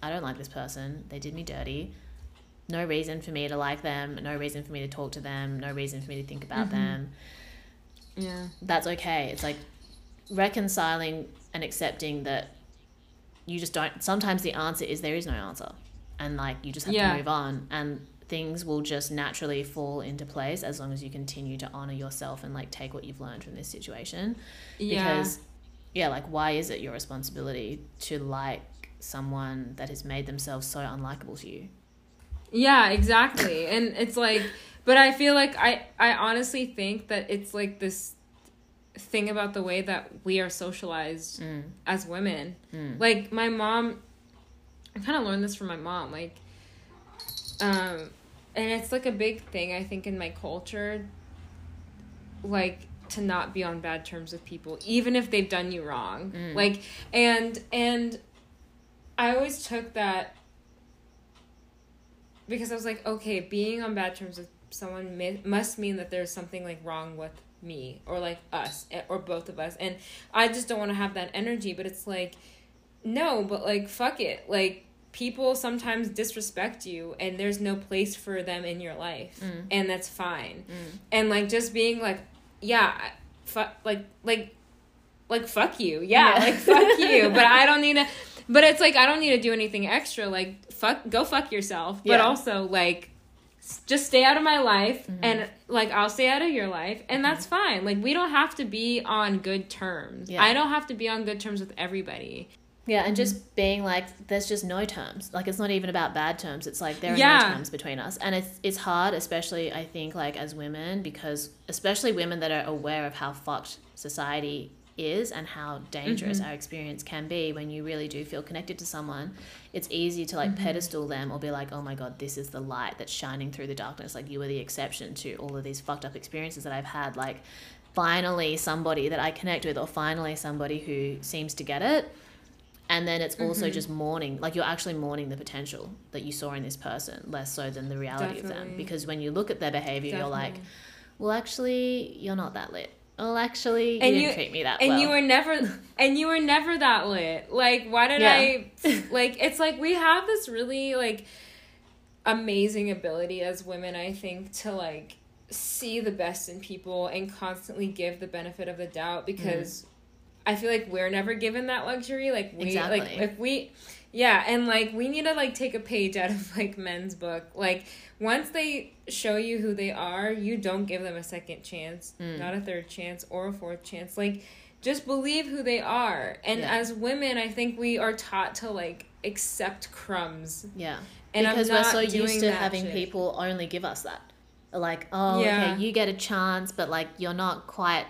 I don't like this person, they did me dirty, no reason for me to like them, no reason for me to talk to them, no reason for me to think about mm-hmm. them. Yeah, that's okay. It's like reconciling and accepting that you just don't, sometimes the answer is there is no answer, and, like, you just have yeah. to move on, and things will just naturally fall into place as long as you continue to honor yourself and, like, take what you've learned from this situation. Yeah. Because yeah, like, why is it your responsibility to like someone that has made themselves so unlikable to you? Yeah, exactly. And it's like, but I feel like I, I honestly think that it's, like, this thing about the way that we are socialized mm. as women. Mm. Like, my mom, I kind of learned this from my mom. Like, um, and it's like a big thing, I think, in my culture, like, to not be on bad terms with people, even if they've done you wrong. Mm. Like, and, and I always took that because I was like, okay, being on bad terms with someone may, must mean that there's something, like, wrong with me or, like, us or both of us. And I just don't want to have that energy, but it's like, no, but, like, fuck it. Like, people sometimes disrespect you and there's no place for them in your life. Mm. And that's fine. Mm. And, like, just being like, yeah, fuck, like, like, like, fuck you. Yeah, yeah. Like, fuck you. But I don't need to, but it's like, I don't need to do anything extra. Like, fuck, go fuck yourself. But yeah. also, like, just stay out of my life. Mm-hmm. And, like, I'll stay out of your life. And that's mm-hmm. fine. Like, we don't have to be on good terms. Yeah. I don't have to be on good terms with everybody. Yeah, and just being like, there's just no terms. Like, it's not even about bad terms. It's like, there are yeah. no terms between us. And it's it's hard, especially, I think, like, as women, because especially women that are aware of how fucked society is and how dangerous mm-hmm. our experience can be when you really do feel connected to someone, it's easy to, like, mm-hmm. pedestal them or be like, oh, my God, this is the light that's shining through the darkness. Like, you are the exception to all of these fucked up experiences that I've had. Like, finally somebody that I connect with, or finally somebody who seems to get it. And then it's also mm-hmm. just mourning, like, you're actually mourning the potential that you saw in this person, less so than the reality Definitely. Of them. Because when you look at their behavior, Definitely. You're like, well, actually, you're not that lit. Well, actually, you and didn't you, treat me that and well. And you were never, and you were never that lit. Like, why did yeah. I, like, it's like we have this really, like, amazing ability as women, I think, to, like, see the best in people and constantly give the benefit of the doubt because... Mm. I feel like we're never given that luxury. Like, we, exactly. like, if we, yeah, and, like, we need to, like, take a page out of, like, men's book. Like, once they show you who they are, you don't give them a second chance, mm. not a third chance or a fourth chance. Like, just believe who they are. And yeah. as women, I think we are taught to, like, accept crumbs. Yeah. And because I'm not we're so used to having shit. People only give us that. Like, oh, yeah. okay, you get a chance, but, like, you're not quite...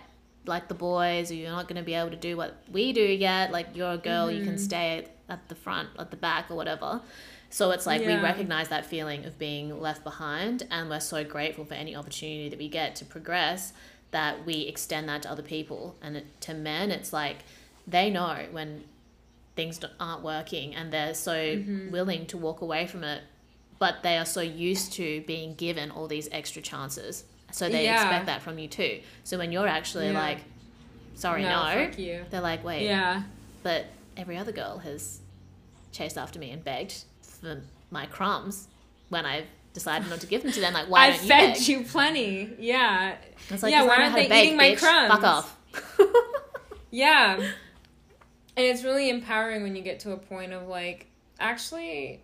like the boys, or you're not going to be able to do what we do yet, like, you're a girl, mm-hmm. you can stay at the front, at the back, or whatever. So it's like yeah. we recognize that feeling of being left behind, and we're so grateful for any opportunity that we get to progress that we extend that to other people. And it, to men, it's like they know when things aren't working, and they're so mm-hmm. willing to walk away from it, but they are so used to being given all these extra chances. So they yeah. expect that from you too. So when you're actually yeah. like, sorry, no, no fuck you. They're like, wait, yeah. but every other girl has chased after me and begged for my crumbs when I've decided not to give them to them. Like, why I don't you I fed beg? You plenty. Yeah. It's like, yeah, why aren't they beg, eating bitch. My crumbs? Fuck off. yeah. And it's really empowering when you get to a point of like, actually...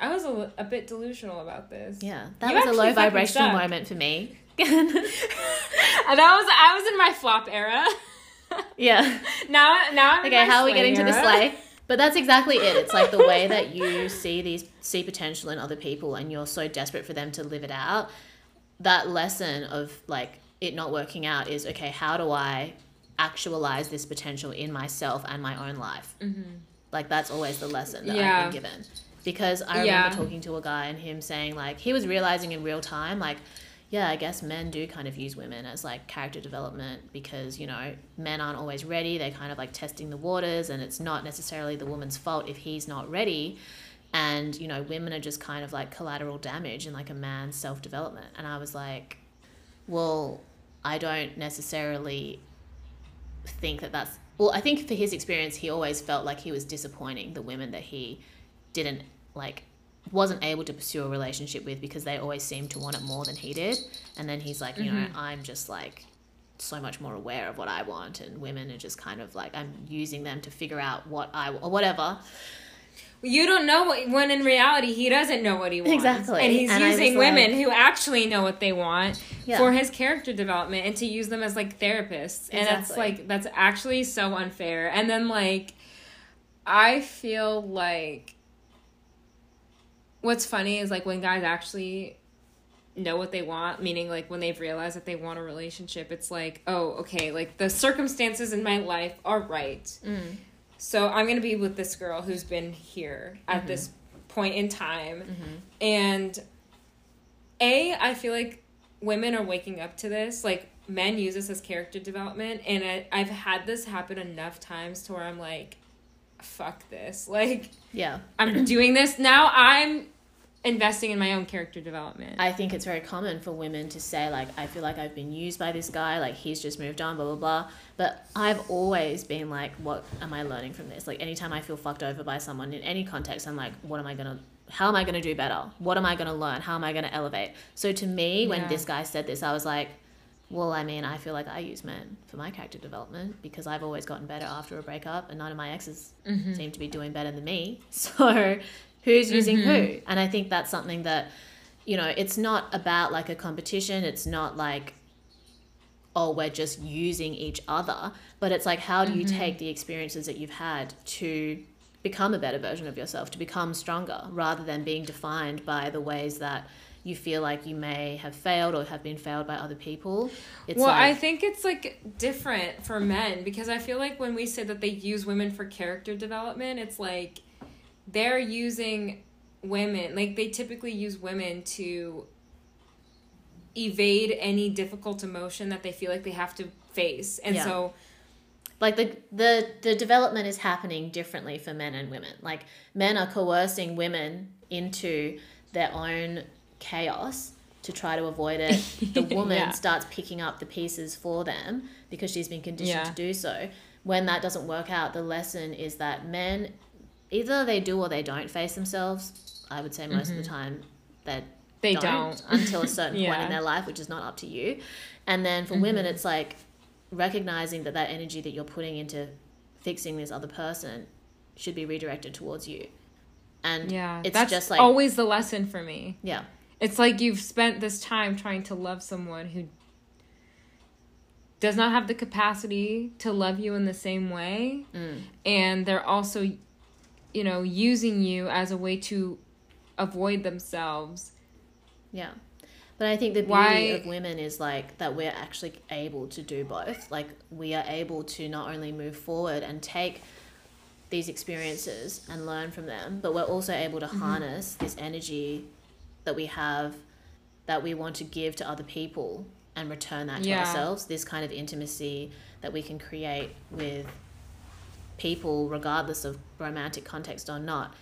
I was a, a bit delusional about this. Yeah. That you was a low vibrational stuck. Moment for me. and that was I was in my flop era. yeah. Now now I'm Okay, in my how are we getting era. To the slay? But that's exactly it. It's like the way that you see these see potential in other people and you're so desperate for them to live it out. That lesson of like it not working out is okay, how do I actualize this potential in myself and my own life? Mm-hmm. Like that's always the lesson that yeah. I've been given. Because I remember yeah. talking to a guy and him saying, like, he was realizing in real time, like, yeah, I guess men do kind of use women as, like, character development because, you know, men aren't always ready. They're kind of, like, testing the waters and it's not necessarily the woman's fault if he's not ready. And, you know, women are just kind of, like, collateral damage in, like, a man's self-development. And I was like, well, I don't necessarily think that that's... Well, I think for his experience, he always felt like he was disappointing the women that he didn't... like wasn't able to pursue a relationship with because they always seemed to want it more than he did. And then he's like, you mm-hmm. know, I'm just like so much more aware of what I want and women are just kind of like, I'm using them to figure out what I or whatever. You don't know what, when in reality he doesn't know what he wants. Exactly. And he's and using women like, who actually know what they want yeah. for his character development and to use them as like therapists. Exactly. And that's like, that's actually so unfair. And then like, I feel like, what's funny is, like, when guys actually know what they want, meaning, like, when they've realized that they want a relationship, it's like, oh, okay, like, the circumstances in my life are right. Mm. So I'm going to be with this girl who's been here at mm-hmm. this point in time. Mm-hmm. And A, I feel like women are waking up to this. Like, men use this as character development, and I, I've had this happen enough times to where I'm like, fuck this. Like, yeah, I'm doing this now. I'm investing in my own character development. I think it's very common for women to say, like, I feel like I've been used by this guy, like, he's just moved on, blah, blah, blah. But I've always been like, what am I learning from this? Like, anytime I feel fucked over by someone in any context, I'm like, what am I going to, how am I going to do better? What am I going to learn? How am I going to elevate? So to me, when yeah. this guy said this, I was like, well, I mean, I feel like I use men for my character development because I've always gotten better after a breakup, and none of my exes mm-hmm. seem to be doing better than me. So who's using mm-hmm. who? And I think that's something that, you know, it's not about like a competition. It's not like, oh, we're just using each other. But it's like, how do mm-hmm. you take the experiences that you've had to become a better version of yourself, to become stronger, rather than being defined by the ways that you feel like you may have failed or have been failed by other people. It's well, like... I think it's like different for men, because I feel like when we say that they use women for character development, it's like, they're using women, like they typically use women to evade any difficult emotion that they feel like they have to face. And yeah. so like the, the the development is happening differently for men and women. Like, men are coercing women into their own chaos to try to avoid it. The woman yeah. starts picking up the pieces for them because she's been conditioned yeah. to do so. When that doesn't work out, the lesson is that men, either they do or they don't face themselves. I would say most mm-hmm. of the time that they don't, don't. until a certain yeah. point in their life, which is not up to you. And then for mm-hmm. women, it's like recognizing that that energy that you're putting into fixing this other person should be redirected towards you. And yeah, it's that's just like always the lesson for me. Yeah. It's like, you've spent this time trying to love someone who does not have the capacity to love you in the same way. Mm. And they're also, you know, using you as a way to avoid themselves. Yeah. But I think the beauty Why? of women is like that we're actually able to do both. Like, we are able to not only move forward and take these experiences and learn from them, but we're also able to harness mm-hmm. this energy that we have, that we want to give to other people, and return that to yeah. ourselves. This kind of intimacy that we can create with people, regardless of romantic context or not,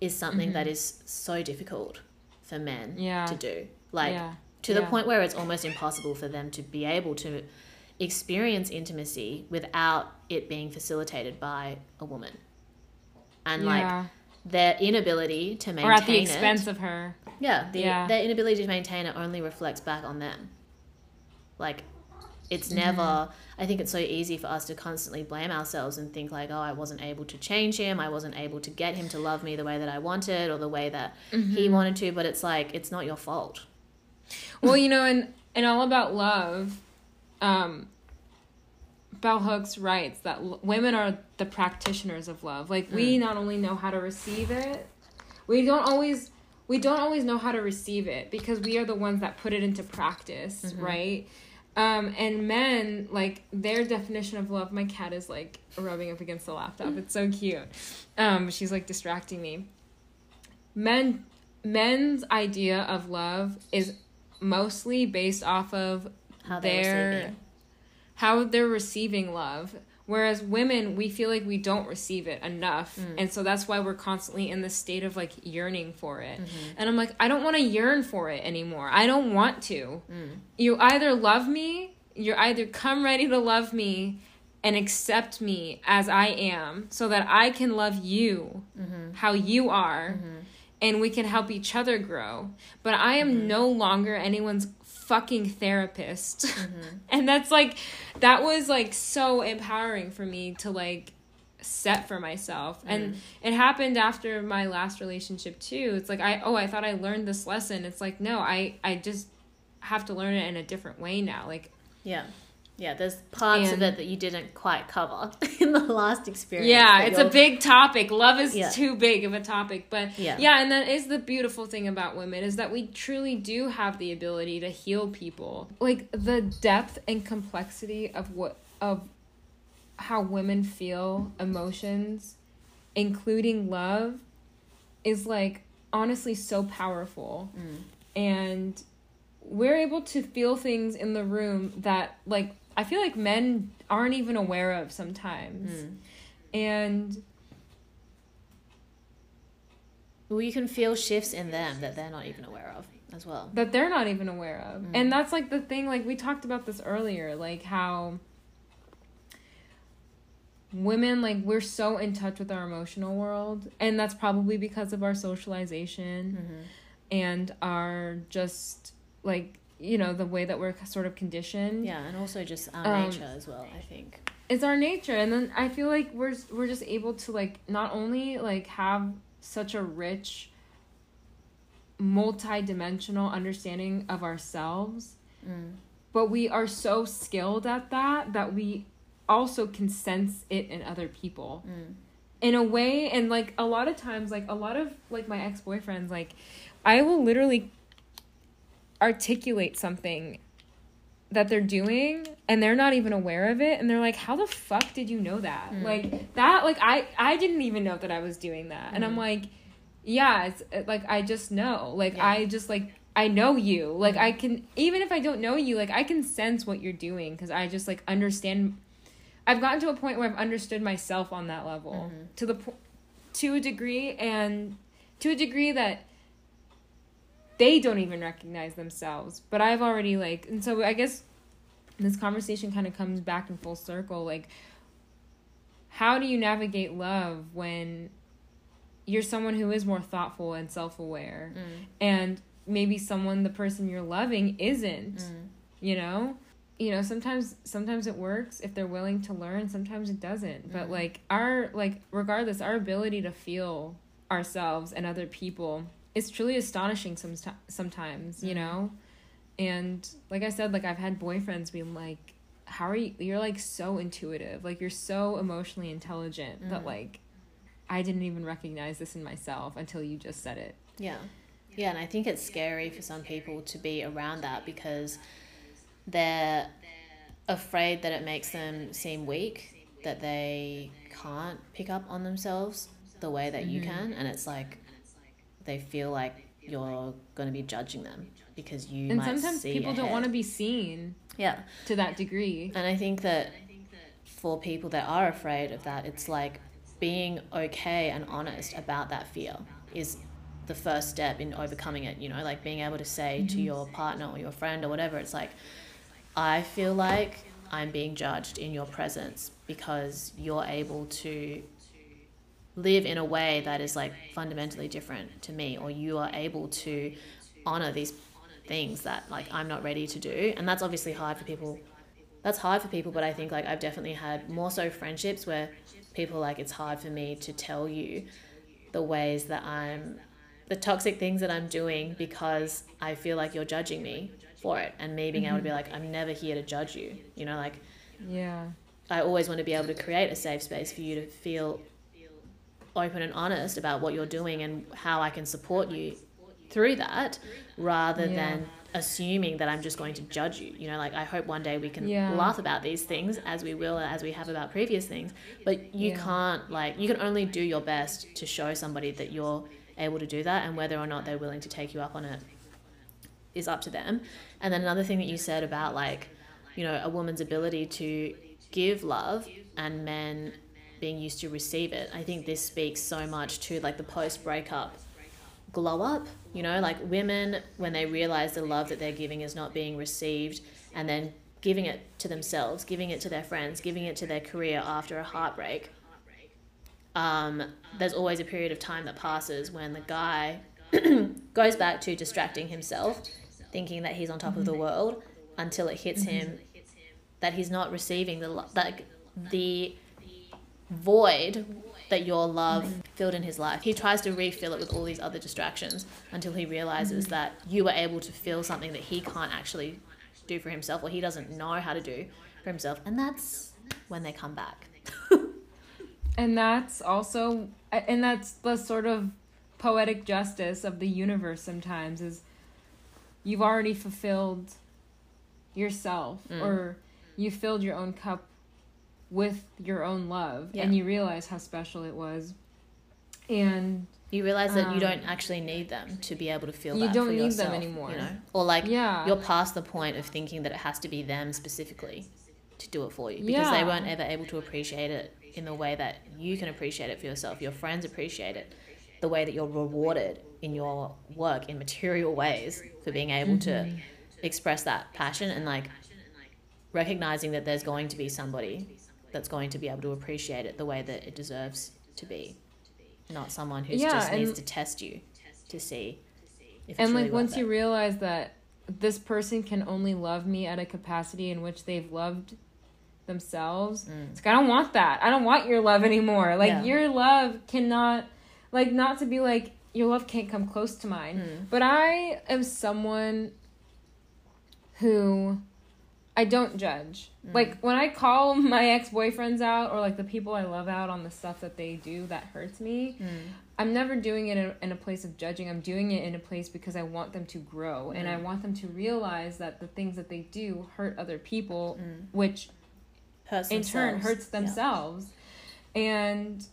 is something mm-hmm. that is so difficult for men yeah. to do, like yeah. to the yeah. point where it's almost impossible for them to be able to experience intimacy without it being facilitated by a woman, and yeah. like their inability to maintain it, or at the expense it, of her yeah, the, yeah their inability to maintain it only reflects back on them. Like, it's never mm-hmm. I think it's so easy for us to constantly blame ourselves and think like, oh, I wasn't able to change him, I wasn't able to get him to love me the way that I wanted or the way that mm-hmm. he wanted to. But it's like, it's not your fault. Well, you know, and and all about love, um Bell Hooks writes that l- women are the practitioners of love. Like, we mm. not only know how to receive it, we don't always we don't always know how to receive it, because we are the ones that put it into practice. Mm-hmm. Right. Um, and men, like, their definition of love, my cat is, like, rubbing up against the laptop. It's so cute. Um, she's, like, distracting me. Men, men's idea of love is mostly based off of how they're their, receiving. how they're receiving love. Whereas women, we feel like we don't receive it enough. Mm. And so that's why we're constantly in this state of, like, yearning for it. Mm-hmm. And I'm like, I don't want to yearn for it anymore. I don't want to. Mm. You either love me, you're either come ready to love me and accept me as I am, so that I can love you mm-hmm. how you are, mm-hmm. and we can help each other grow. But I am mm-hmm. no longer anyone's fucking therapist. Mm-hmm. And that's like, that was like so empowering for me to like set for myself. Mm. And it happened after my last relationship too. It's like, I, oh, I thought I learned this lesson. It's like, no, I, I just have to learn it in a different way now. Like, yeah. Yeah. There's parts and, of it that you didn't quite cover in the last experience. Yeah. It's a big topic. Love is yeah. too big of a topic, but yeah. yeah. And that is the beautiful thing about women, is that we truly do have the ability to heal people. Like, the depth and complexity of what, of how women feel emotions, including love, is like honestly so powerful. Mm. And we're able to feel things in the room that, like, I feel like men aren't even aware of sometimes. Mm. And well, you can feel shifts in them that they're not even aware of as well. That they're not even aware of. Mm. And that's, like, the thing, like, we talked about this earlier, like, how women, like, we're so in touch with our emotional world, and that's probably because of our socialization mm-hmm. and our just, like, you know, the way that we're sort of conditioned. Yeah, and also just our um, nature as well, I think. It's our nature, and then I feel like we're we're just able to, like, not only, like, have such a rich, multi-dimensional understanding of ourselves, mm. but we are so skilled at that that we also can sense it in other people mm. in a way. And like a lot of times, like a lot of like my ex-boyfriends, like I will literally articulate something that they're doing and they're not even aware of it, and they're like, how the fuck did you know that? Mm. Like that, like I I didn't even know that I was doing that. Mm. And I'm like, yeah, it's like I just know, like yeah. I just like I know you, like mm. I can, even if I don't know you, like I can sense what you're doing because I just like understand. I've gotten to a point where I've understood myself on that level mm-hmm. to the po- to a degree, and to a degree that they don't even recognize themselves. But I've already like, and so I guess this conversation kind of comes back in full circle. Like, how do you navigate love when you're someone who is more thoughtful and self-aware, mm. and maybe someone, the person you're loving, isn't, mm. you know? You know, sometimes sometimes it works if they're willing to learn, sometimes it doesn't. But, mm-hmm. like, our, like, regardless, our ability to feel ourselves and other people is truly astonishing some, sometimes, mm-hmm. you know? And, like I said, like, I've had boyfriends being like, how are you, you're, like, so intuitive. Like, you're so emotionally intelligent mm-hmm. that, like, I didn't even recognize this in myself until you just said it. Yeah. Yeah, and I think it's scary for some people to be around that because they're afraid that it makes them seem weak, that they can't pick up on themselves the way that you mm-hmm. can, and it's like they feel like you're going to be judging them because you and might sometimes see people don't want to be seen yeah to that degree. And I think that for people that are afraid of that, it's like being okay and honest about that fear is the first step in overcoming it, you know, like being able to say mm-hmm. to your partner or your friend or whatever, it's like, I feel like I'm being judged in your presence because you're able to live in a way that is like fundamentally different to me, or you are able to honor these things that like I'm not ready to do. And that's obviously hard for people. That's hard for people, but I think like I've definitely had more so friendships where people like, it's hard for me to tell you the ways that I'm the toxic things that I'm doing because I feel like you're judging me for it, and me being mm-hmm. able to be like, I'm never here to judge you, you know, like yeah I always want to be able to create a safe space for you to feel open and honest about what you're doing and how I can support you through that, rather yeah. than assuming that I'm just going to judge you, you know, like I hope one day we can yeah. laugh about these things as we will as we have about previous things, but you yeah. can't, like you can only do your best to show somebody that you're able to do that, and whether or not they're willing to take you up on it is up to them. And then another thing that you said about like, you know, a woman's ability to give love and men being used to receive it, I think this speaks so much to like the post breakup glow up, you know, like women when they realize the love that they're giving is not being received, and then giving it to themselves, giving it to their friends, giving it to their career after a heartbreak. Um, there's always a period of time that passes when the guy goes back to distracting himself, thinking that he's on top of the world, until it hits him that he's not receiving the lo- that the void that your love filled in his life. He tries to refill it with all these other distractions until he realizes that you were able to fill something that he can't actually do for himself, or he doesn't know how to do for himself, and that's when they come back. And that's also, and that's the sort of poetic justice of the universe sometimes, is you've already fulfilled yourself mm. or you filled your own cup with your own love yeah. and you realize how special it was. And you realize that um, you don't actually need them to be able to feel you that don't for need yourself, them anymore, you know? Or like yeah. you're past the point of thinking that it has to be them specifically to do it for you, because yeah. they weren't ever able to appreciate it in the way that you can appreciate it for yourself. Your friends appreciate it the way that you're rewarded in your work in material ways for being able mm-hmm. to express that passion, and like recognizing that there's going to be somebody that's going to be able to appreciate it the way that it deserves to be, not someone who yeah, just needs to test you to see if it's and like really once you it. Realize that this person can only love me at a capacity in which they've loved themselves. Mm. It's like, I don't want that. I don't want your love anymore. Like yeah. your love cannot, like, not to be like, your love can't come close to mine. Mm. But I am someone who I don't judge. Mm. Like when I call my ex-boyfriends out or like the people I love out on the stuff that they do that hurts me, mm. I'm never doing it in a, in a place of judging. I'm doing it in a place because I want them to grow mm. and I want them to realize that the things that they do hurt other people, mm. which hurts in themselves. turn hurts themselves. Yeah. And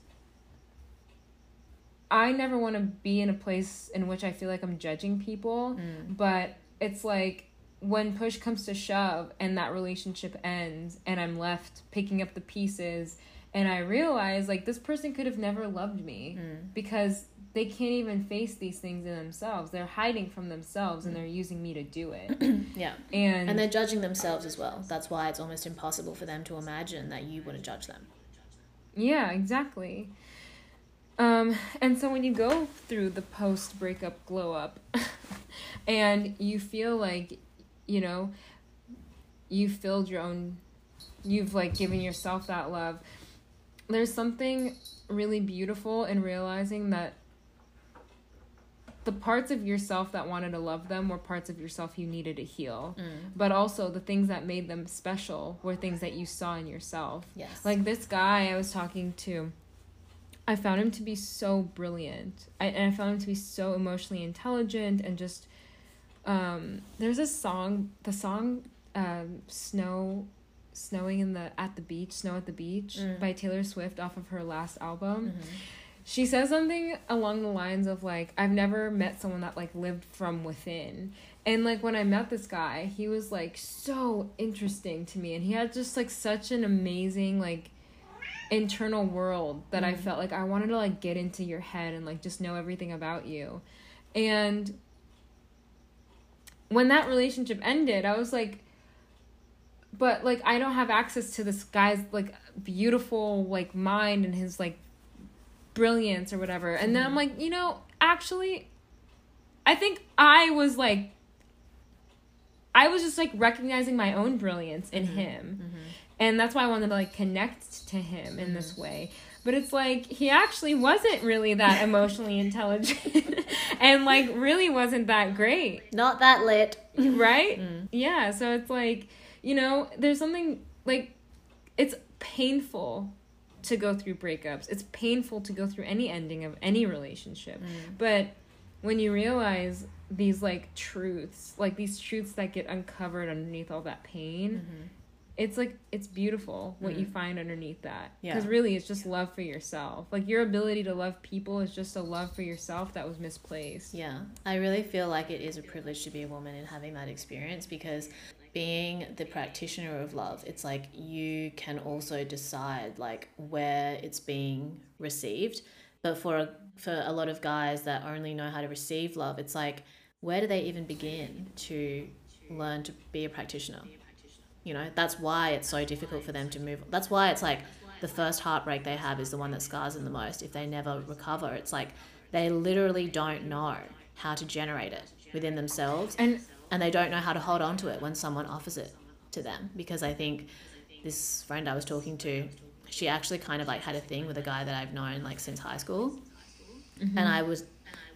I never want to be in a place in which I feel like I'm judging people, mm. but it's like, when push comes to shove and that relationship ends and I'm left picking up the pieces and I realize like this person could have never loved me mm. because they can't even face these things in themselves. They're hiding from themselves mm. and they're using me to do it. yeah. And, and they're judging themselves as well. That's why it's almost impossible for them to imagine that you wouldn't judge them. Yeah, exactly. Um, and so when you go through the post-breakup glow-up and you feel like you know, you filled your own, you've like given yourself that love. There's something really beautiful in realizing that the parts of yourself that wanted to love them were parts of yourself you needed to heal. Mm. But also the things that made them special were things that you saw in yourself. Yes. Like this guy I was talking to, I found him to be so brilliant. I, and I found him to be so emotionally intelligent and just Um, there's a song, the song, um, Snow, Snowing in the, at the Beach, Snow at the Beach mm. by Taylor Swift off of her last album. Mm-hmm. She says something along the lines of like, I've never met someone that like lived from within. And like when I met this guy, he was like so interesting to me and he had just like such an amazing like internal world that mm-hmm. I felt like I wanted to like get into your head and like just know everything about you. And when that relationship ended, I was like, but, like, I don't have access to this guy's, like, beautiful, like, mind and his, like, brilliance or whatever. And then I'm like, you know, actually, I think I was, like, I was just, like, recognizing my own brilliance in mm-hmm. him. Mm-hmm. And that's why I wanted to, like, connect to him in mm-hmm. this way. But it's like, he actually wasn't really that emotionally intelligent and like really wasn't that great. Not that lit. Right? Mm. Yeah. So it's like, you know, there's something like, it's painful to go through breakups. It's painful to go through any ending of any relationship. Mm. But when you realize these like truths, like these truths that get uncovered underneath all that pain, mm-hmm. it's like, it's beautiful what mm. you find underneath that. Yeah. Because really, it's just love for yourself. Like, your ability to love people is just a love for yourself that was misplaced. Yeah. I really feel like it is a privilege to be a woman and having that experience, because being the practitioner of love, it's like you can also decide, like, where it's being received. But for a, for a lot of guys that only know how to receive love, it's like, where do they even begin to learn to be a practitioner? You know, that's why it's so difficult for them to move. That's why it's like the first heartbreak they have is the one that scars them the most. If they never recover, it's like they literally don't know how to generate it within themselves. And, and they don't know how to hold on to it when someone offers it to them. Because I think this friend I was talking to, she actually kind of like had a thing with a guy that I've known like since high school. Mm-hmm. And I was,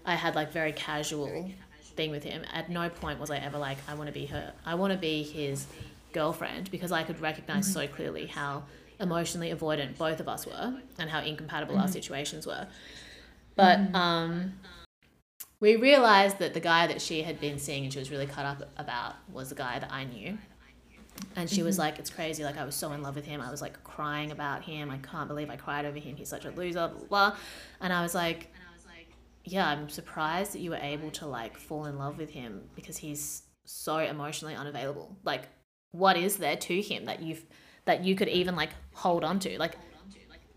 I had like very casual thing with him. At no point was I ever like, I want to be her. I want to be his girlfriend, because I could recognize mm-hmm. so clearly how emotionally avoidant both of us were and how incompatible mm-hmm. our situations were. But mm-hmm. um, we realized that the guy that she had been seeing and she was really cut up about was the guy that I knew. And she mm-hmm. was like, it's crazy. Like, I was so in love with him. I was like crying about him. I can't believe I cried over him. He's such a loser, blah, blah. And I was like, yeah, I'm surprised that you were able to like fall in love with him, because he's so emotionally unavailable. Like, what is there to him that you've that you could even like hold on to? Like,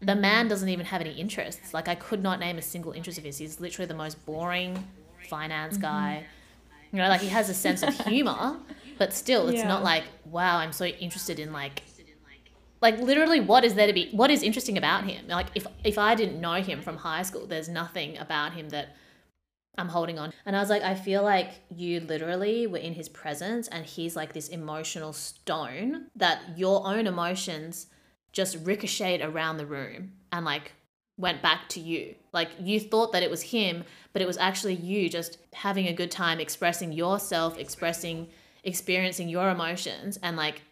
the man doesn't even have any interests. Like, I could not name a single interest of his. He's literally the most boring finance guy. Mm-hmm. You know, like, he has a sense of humor, but still, it's yeah. not like, wow, I'm so interested in like, like literally what is there to be, what is interesting about him? Like, if, if I didn't know him from high school, there's nothing about him that I'm holding on. And I was like, I feel like you literally were in his presence and he's like this emotional stone that your own emotions just ricocheted around the room and like went back to you. Like, you thought that it was him, but it was actually you just having a good time expressing yourself, expressing, experiencing your emotions, and like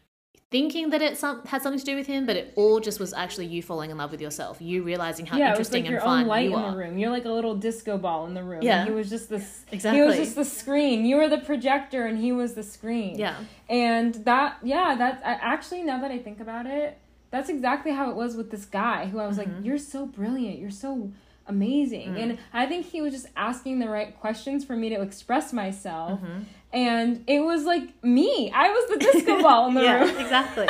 thinking that it some- had something to do with him, but it all just was actually you falling in love with yourself. You realizing how yeah, interesting like and fun you are. Yeah, it was like your own light in the room. You're like a little disco ball in the room. Yeah. He was just this, exactly. He was just the screen. You were the projector and he was the screen. Yeah. And that, yeah, that's actually, now that I think about it, that's exactly how it was with this guy who I was mm-hmm. like, you're so brilliant. You're so amazing. Mm-hmm. And I think he was just asking the right questions for me to express myself. Mm-hmm. And it was like me. I was the disco ball in the yeah, room. Yeah, exactly.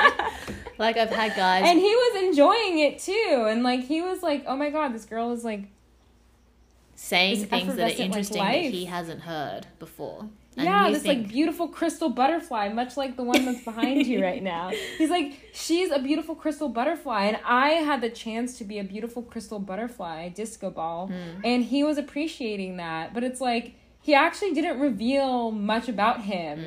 Like, I've had guys. And he was enjoying it too. And like, he was like, oh my God, this girl is like saying things that are interesting like that he hasn't heard before. And yeah, this think... like beautiful crystal butterfly, much like the one that's behind you right now. He's like, she's a beautiful crystal butterfly. And I had the chance to be a beautiful crystal butterfly disco ball. Mm. And he was appreciating that. But it's like, he actually didn't reveal much about him.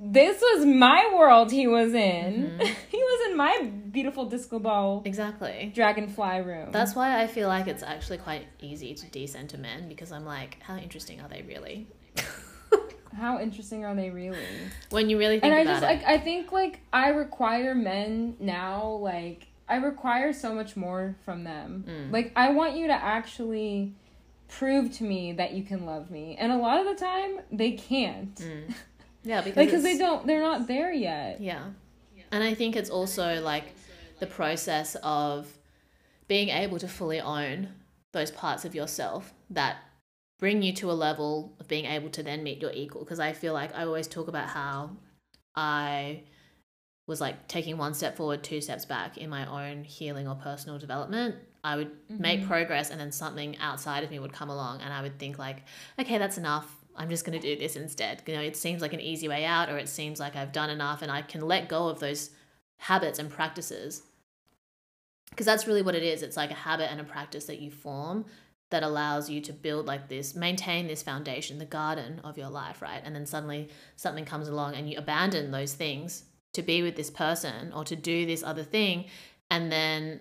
Mm. This was my world he was in. Mm-hmm. He was in my beautiful disco ball. Exactly. Dragonfly room. That's why I feel like it's actually quite easy to decenter men, because I'm like, how interesting are they really? How interesting are they really? When you really think about it. And I just, like, I think, like, I require men now, like, I require so much more from them. Mm. Like, I want you to actually prove to me that you can love me. And a lot of the time, they can't. Mm. Yeah, because like, 'cause they don't, they're not there yet. Yeah. And I think it's also, like, the process of being able to fully own those parts of yourself that bring you to a level of being able to then meet your equal. Because I feel like I always talk about how I was like taking one step forward, two steps back in my own healing or personal development. I would mm-hmm. make progress and then something outside of me would come along and I would think like, okay, that's enough. I'm just going to do this instead. You know, it seems like an easy way out, or it seems like I've done enough and I can let go of those habits and practices. Because that's really what it is. It's like a habit and a practice that you form that allows you to build like this, maintain this foundation, the garden of your life, right? And then suddenly something comes along and you abandon those things to be with this person or to do this other thing. And then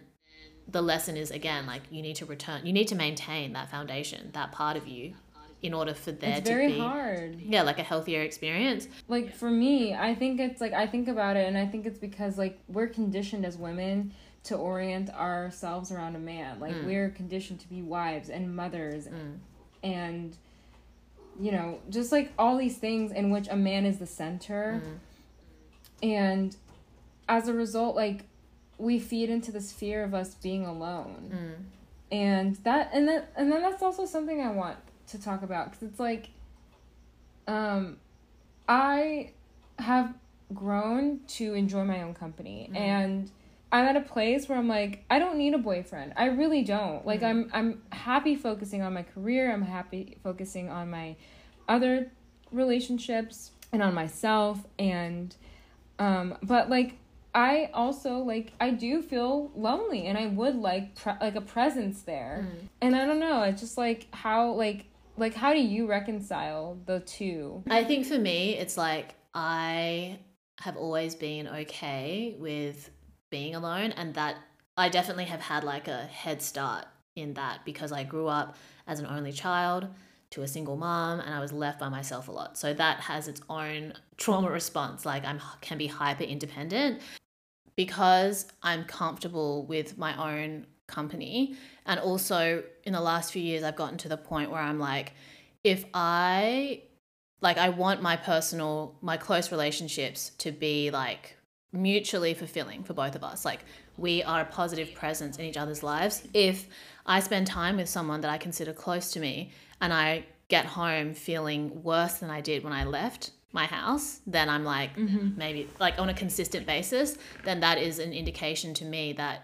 the lesson is, again, like you need to return, you need to maintain that foundation, that part of you, in order for there it's to very be hard. Yeah, like a healthier experience. Like for me, I think it's like, I think about it and I think it's because like we're conditioned as women to orient ourselves around a man. Like mm. we're conditioned to be wives and mothers mm. and, and you know, just like all these things in which a man is the center. Mm. And as a result, like we feed into this fear of us being alone. Mm. And that and that and then that's also something I want to talk about, because it's like um I have grown to enjoy my own company. Mm. And I'm at a place where I'm like, I don't need a boyfriend. I really don't. Like, mm-hmm. I'm I'm happy focusing on my career. I'm happy focusing on my other relationships and on myself. And, um, but, like, I also, like, I do feel lonely. And I would like, pre- like, a presence there. Mm. And I don't know. It's just, like, how, like, like, how do you reconcile the two? I think for me, it's, like, I have always been okay with being alone, and that I definitely have had like a head start in that, because I grew up as an only child to a single mom and I was left by myself a lot. So that has its own trauma response. Like I'm can be hyper independent because I'm comfortable with my own company. And also in the last few years, I've gotten to the point where I'm like, if I like, I want my personal, my close relationships to be like mutually fulfilling for both of us. Like we are a positive presence in each other's lives. If I spend time with someone that I consider close to me and I get home feeling worse than I did when I left my house, then I'm like, mm-hmm. maybe like on a consistent basis, then that is an indication to me that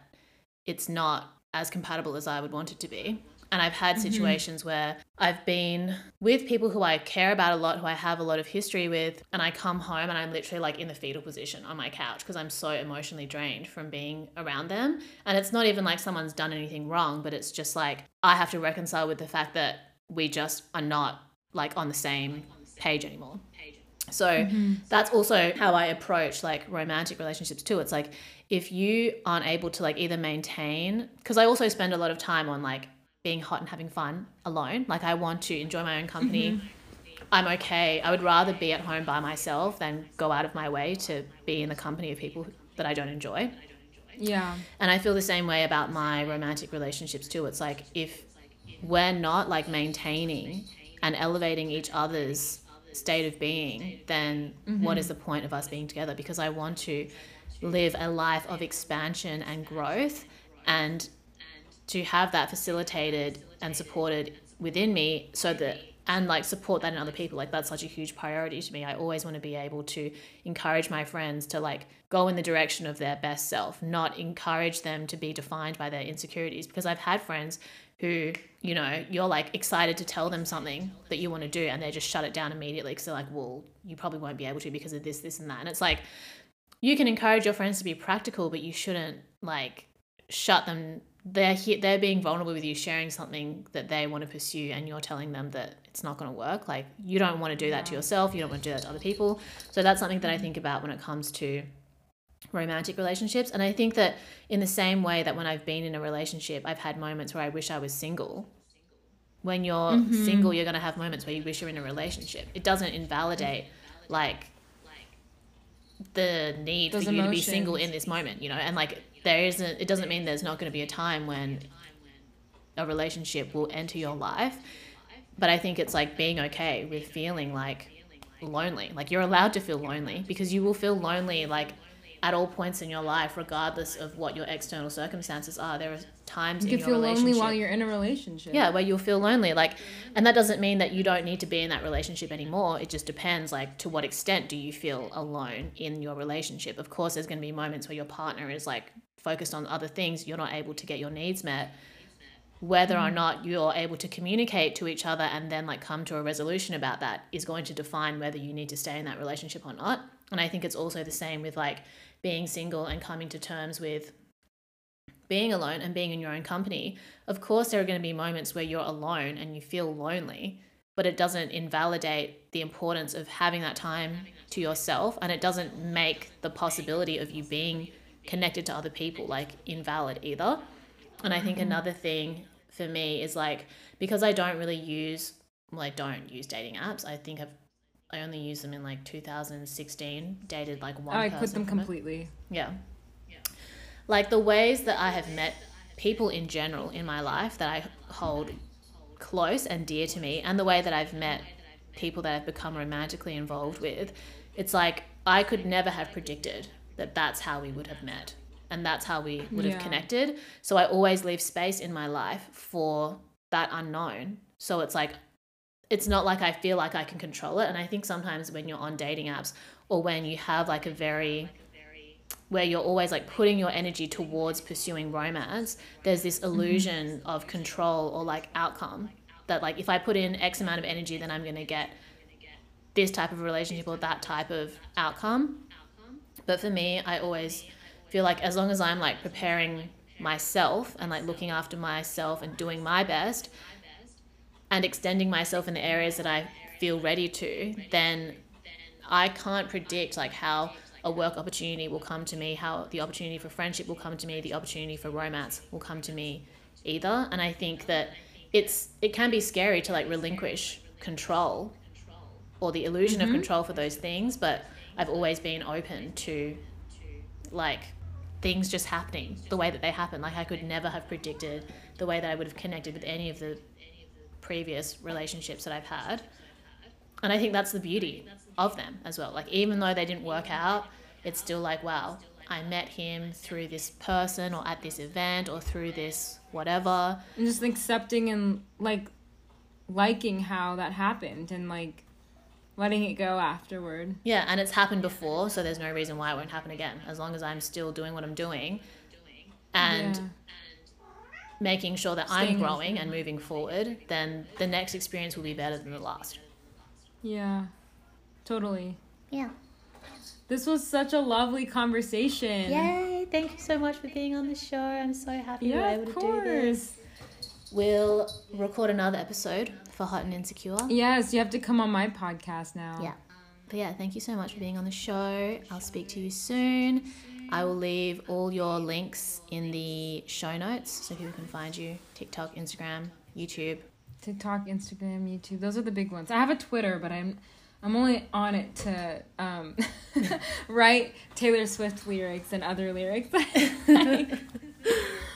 it's not as compatible as I would want it to be. And I've had situations mm-hmm. where I've been with people who I care about a lot, who I have a lot of history with, and I come home and I'm literally like in the fetal position on my couch because I'm so emotionally drained from being around them. And it's not even like someone's done anything wrong, but it's just like I have to reconcile with the fact that we just are not like on the same page anymore. So mm-hmm. that's also how I approach like romantic relationships too. It's like if you aren't able to like either maintain, because I also spend a lot of time on like being hot and having fun alone. Like I want to enjoy my own company. Mm-hmm. I'm okay. I would rather be at home by myself than go out of my way to be in the company of people that I don't enjoy. Yeah. And I feel the same way about my romantic relationships too. It's like if we're not like maintaining and elevating each other's state of being, then mm-hmm. what is the point of us being together? Because I want to live a life of expansion and growth, and to have that facilitated and supported within me, so that, and like support that in other people. Like that's such a huge priority to me. I always want to be able to encourage my friends to like go in the direction of their best self, not encourage them to be defined by their insecurities. Because I've had friends who, you know, you're like excited to tell them something that you want to do and they just shut it down immediately because they're like, well, you probably won't be able to because of this, this and that. And it's like, you can encourage your friends to be practical, but you shouldn't like shut them. They're here, they're being vulnerable with you, sharing something that they want to pursue, and you're telling them that it's not going to work. Like you don't want to do that to yourself. You don't want to do that to other people. So that's something that I think about when it comes to romantic relationships. And I think that in the same way that when I've been in a relationship, I've had moments where I wish I was single. When you're mm-hmm. single, you're going to have moments where you wish you're in a relationship. It doesn't invalidate like the need Those for you emotions. to be single in this moment, you know, and like there isn't, it doesn't mean there's not going to be a time when a relationship will enter your life. But I think it's like being okay with feeling like lonely. Like you're allowed to feel lonely, because you will feel lonely like at all points in your life, regardless of what your external circumstances are. There are times you in your relationship. You can feel lonely while you're in a relationship. Yeah, where you'll feel lonely. Like, and that doesn't mean that you don't need to be in that relationship anymore. It just depends, like, to what extent do you feel alone in your relationship? Of course, there's going to be moments where your partner is, like, focused on other things. You're not able to get your needs met. Whether mm-hmm. or not you're able to communicate to each other and then, like, come to a resolution about that is going to define whether you need to stay in that relationship or not. And I think it's also the same with, like, being single and coming to terms with being alone and being in your own company. Of course, there are going to be moments where you're alone and you feel lonely, but it doesn't invalidate the importance of having that time to yourself. And it doesn't make the possibility of you being connected to other people like invalid either. And I think another thing for me is like, because I don't really use, well, I don't use dating apps. I think I've I only used them in like two thousand sixteen, dated like one I person. I quit them completely. Yeah. yeah. Like the ways that I have met people in general in my life that I hold close and dear to me, and the way that I've met people that I've become romantically involved with, it's like I could never have predicted that that's how we would have met and that's how we would yeah. have connected. So I always leave space in my life for that unknown. So it's like, it's not like I feel like I can control it. And I think sometimes when you're on dating apps, or when you have like a very, where you're always like putting your energy towards pursuing romance, there's this illusion mm-hmm. of control or like outcome that like, if I put in X amount of energy, then I'm going to get this type of relationship or that type of outcome. But for me, I always feel like as long as I'm like preparing myself and like looking after myself and doing my best, and extending myself in the areas that I feel ready to, then I can't predict like how a work opportunity will come to me, how the opportunity for friendship will come to me, the opportunity for romance will come to me either. And I think that it's it can be scary to like relinquish control or the illusion mm-hmm. of control for those things, but I've always been open to like things just happening the way that they happen. Like I could never have predicted the way that I would have connected with any of the previous relationships that I've had. And I think that's the beauty of them as well. Like even though they didn't work out, it's still like, wow, I met him through this person or at this event or through this whatever. And just accepting and, like, liking how that happened and, like, letting it go afterward. Yeah, and it's happened before, so there's no reason why it won't happen again, as long as I'm still doing what I'm doing and yeah. making sure that Staying I'm growing and moving forward, then the next experience will be better than the last. Yeah, totally. Yeah. This was such a lovely conversation. Yay, thank you so much for being on the show. I'm so happy yeah, we're able to do this. We'll record another episode for Hot and Insecure. Yes, you have to come on my podcast now. Yeah. But yeah, thank you so much for being on the show. I'll speak to you soon. I will leave all your links in the show notes so people can find you. TikTok, Instagram, YouTube. TikTok, Instagram, YouTube. Those are the big ones. I have a Twitter, but I'm I'm only on it to um, write Taylor Swift lyrics and other lyrics.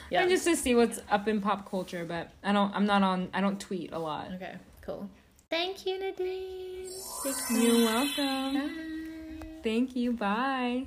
Yeah. And just to see what's up in pop culture, but I don't, I'm not on, I don't tweet a lot. Okay, cool. Thank you, Nadine. Thank you. You're welcome. Bye. Thank you. Bye.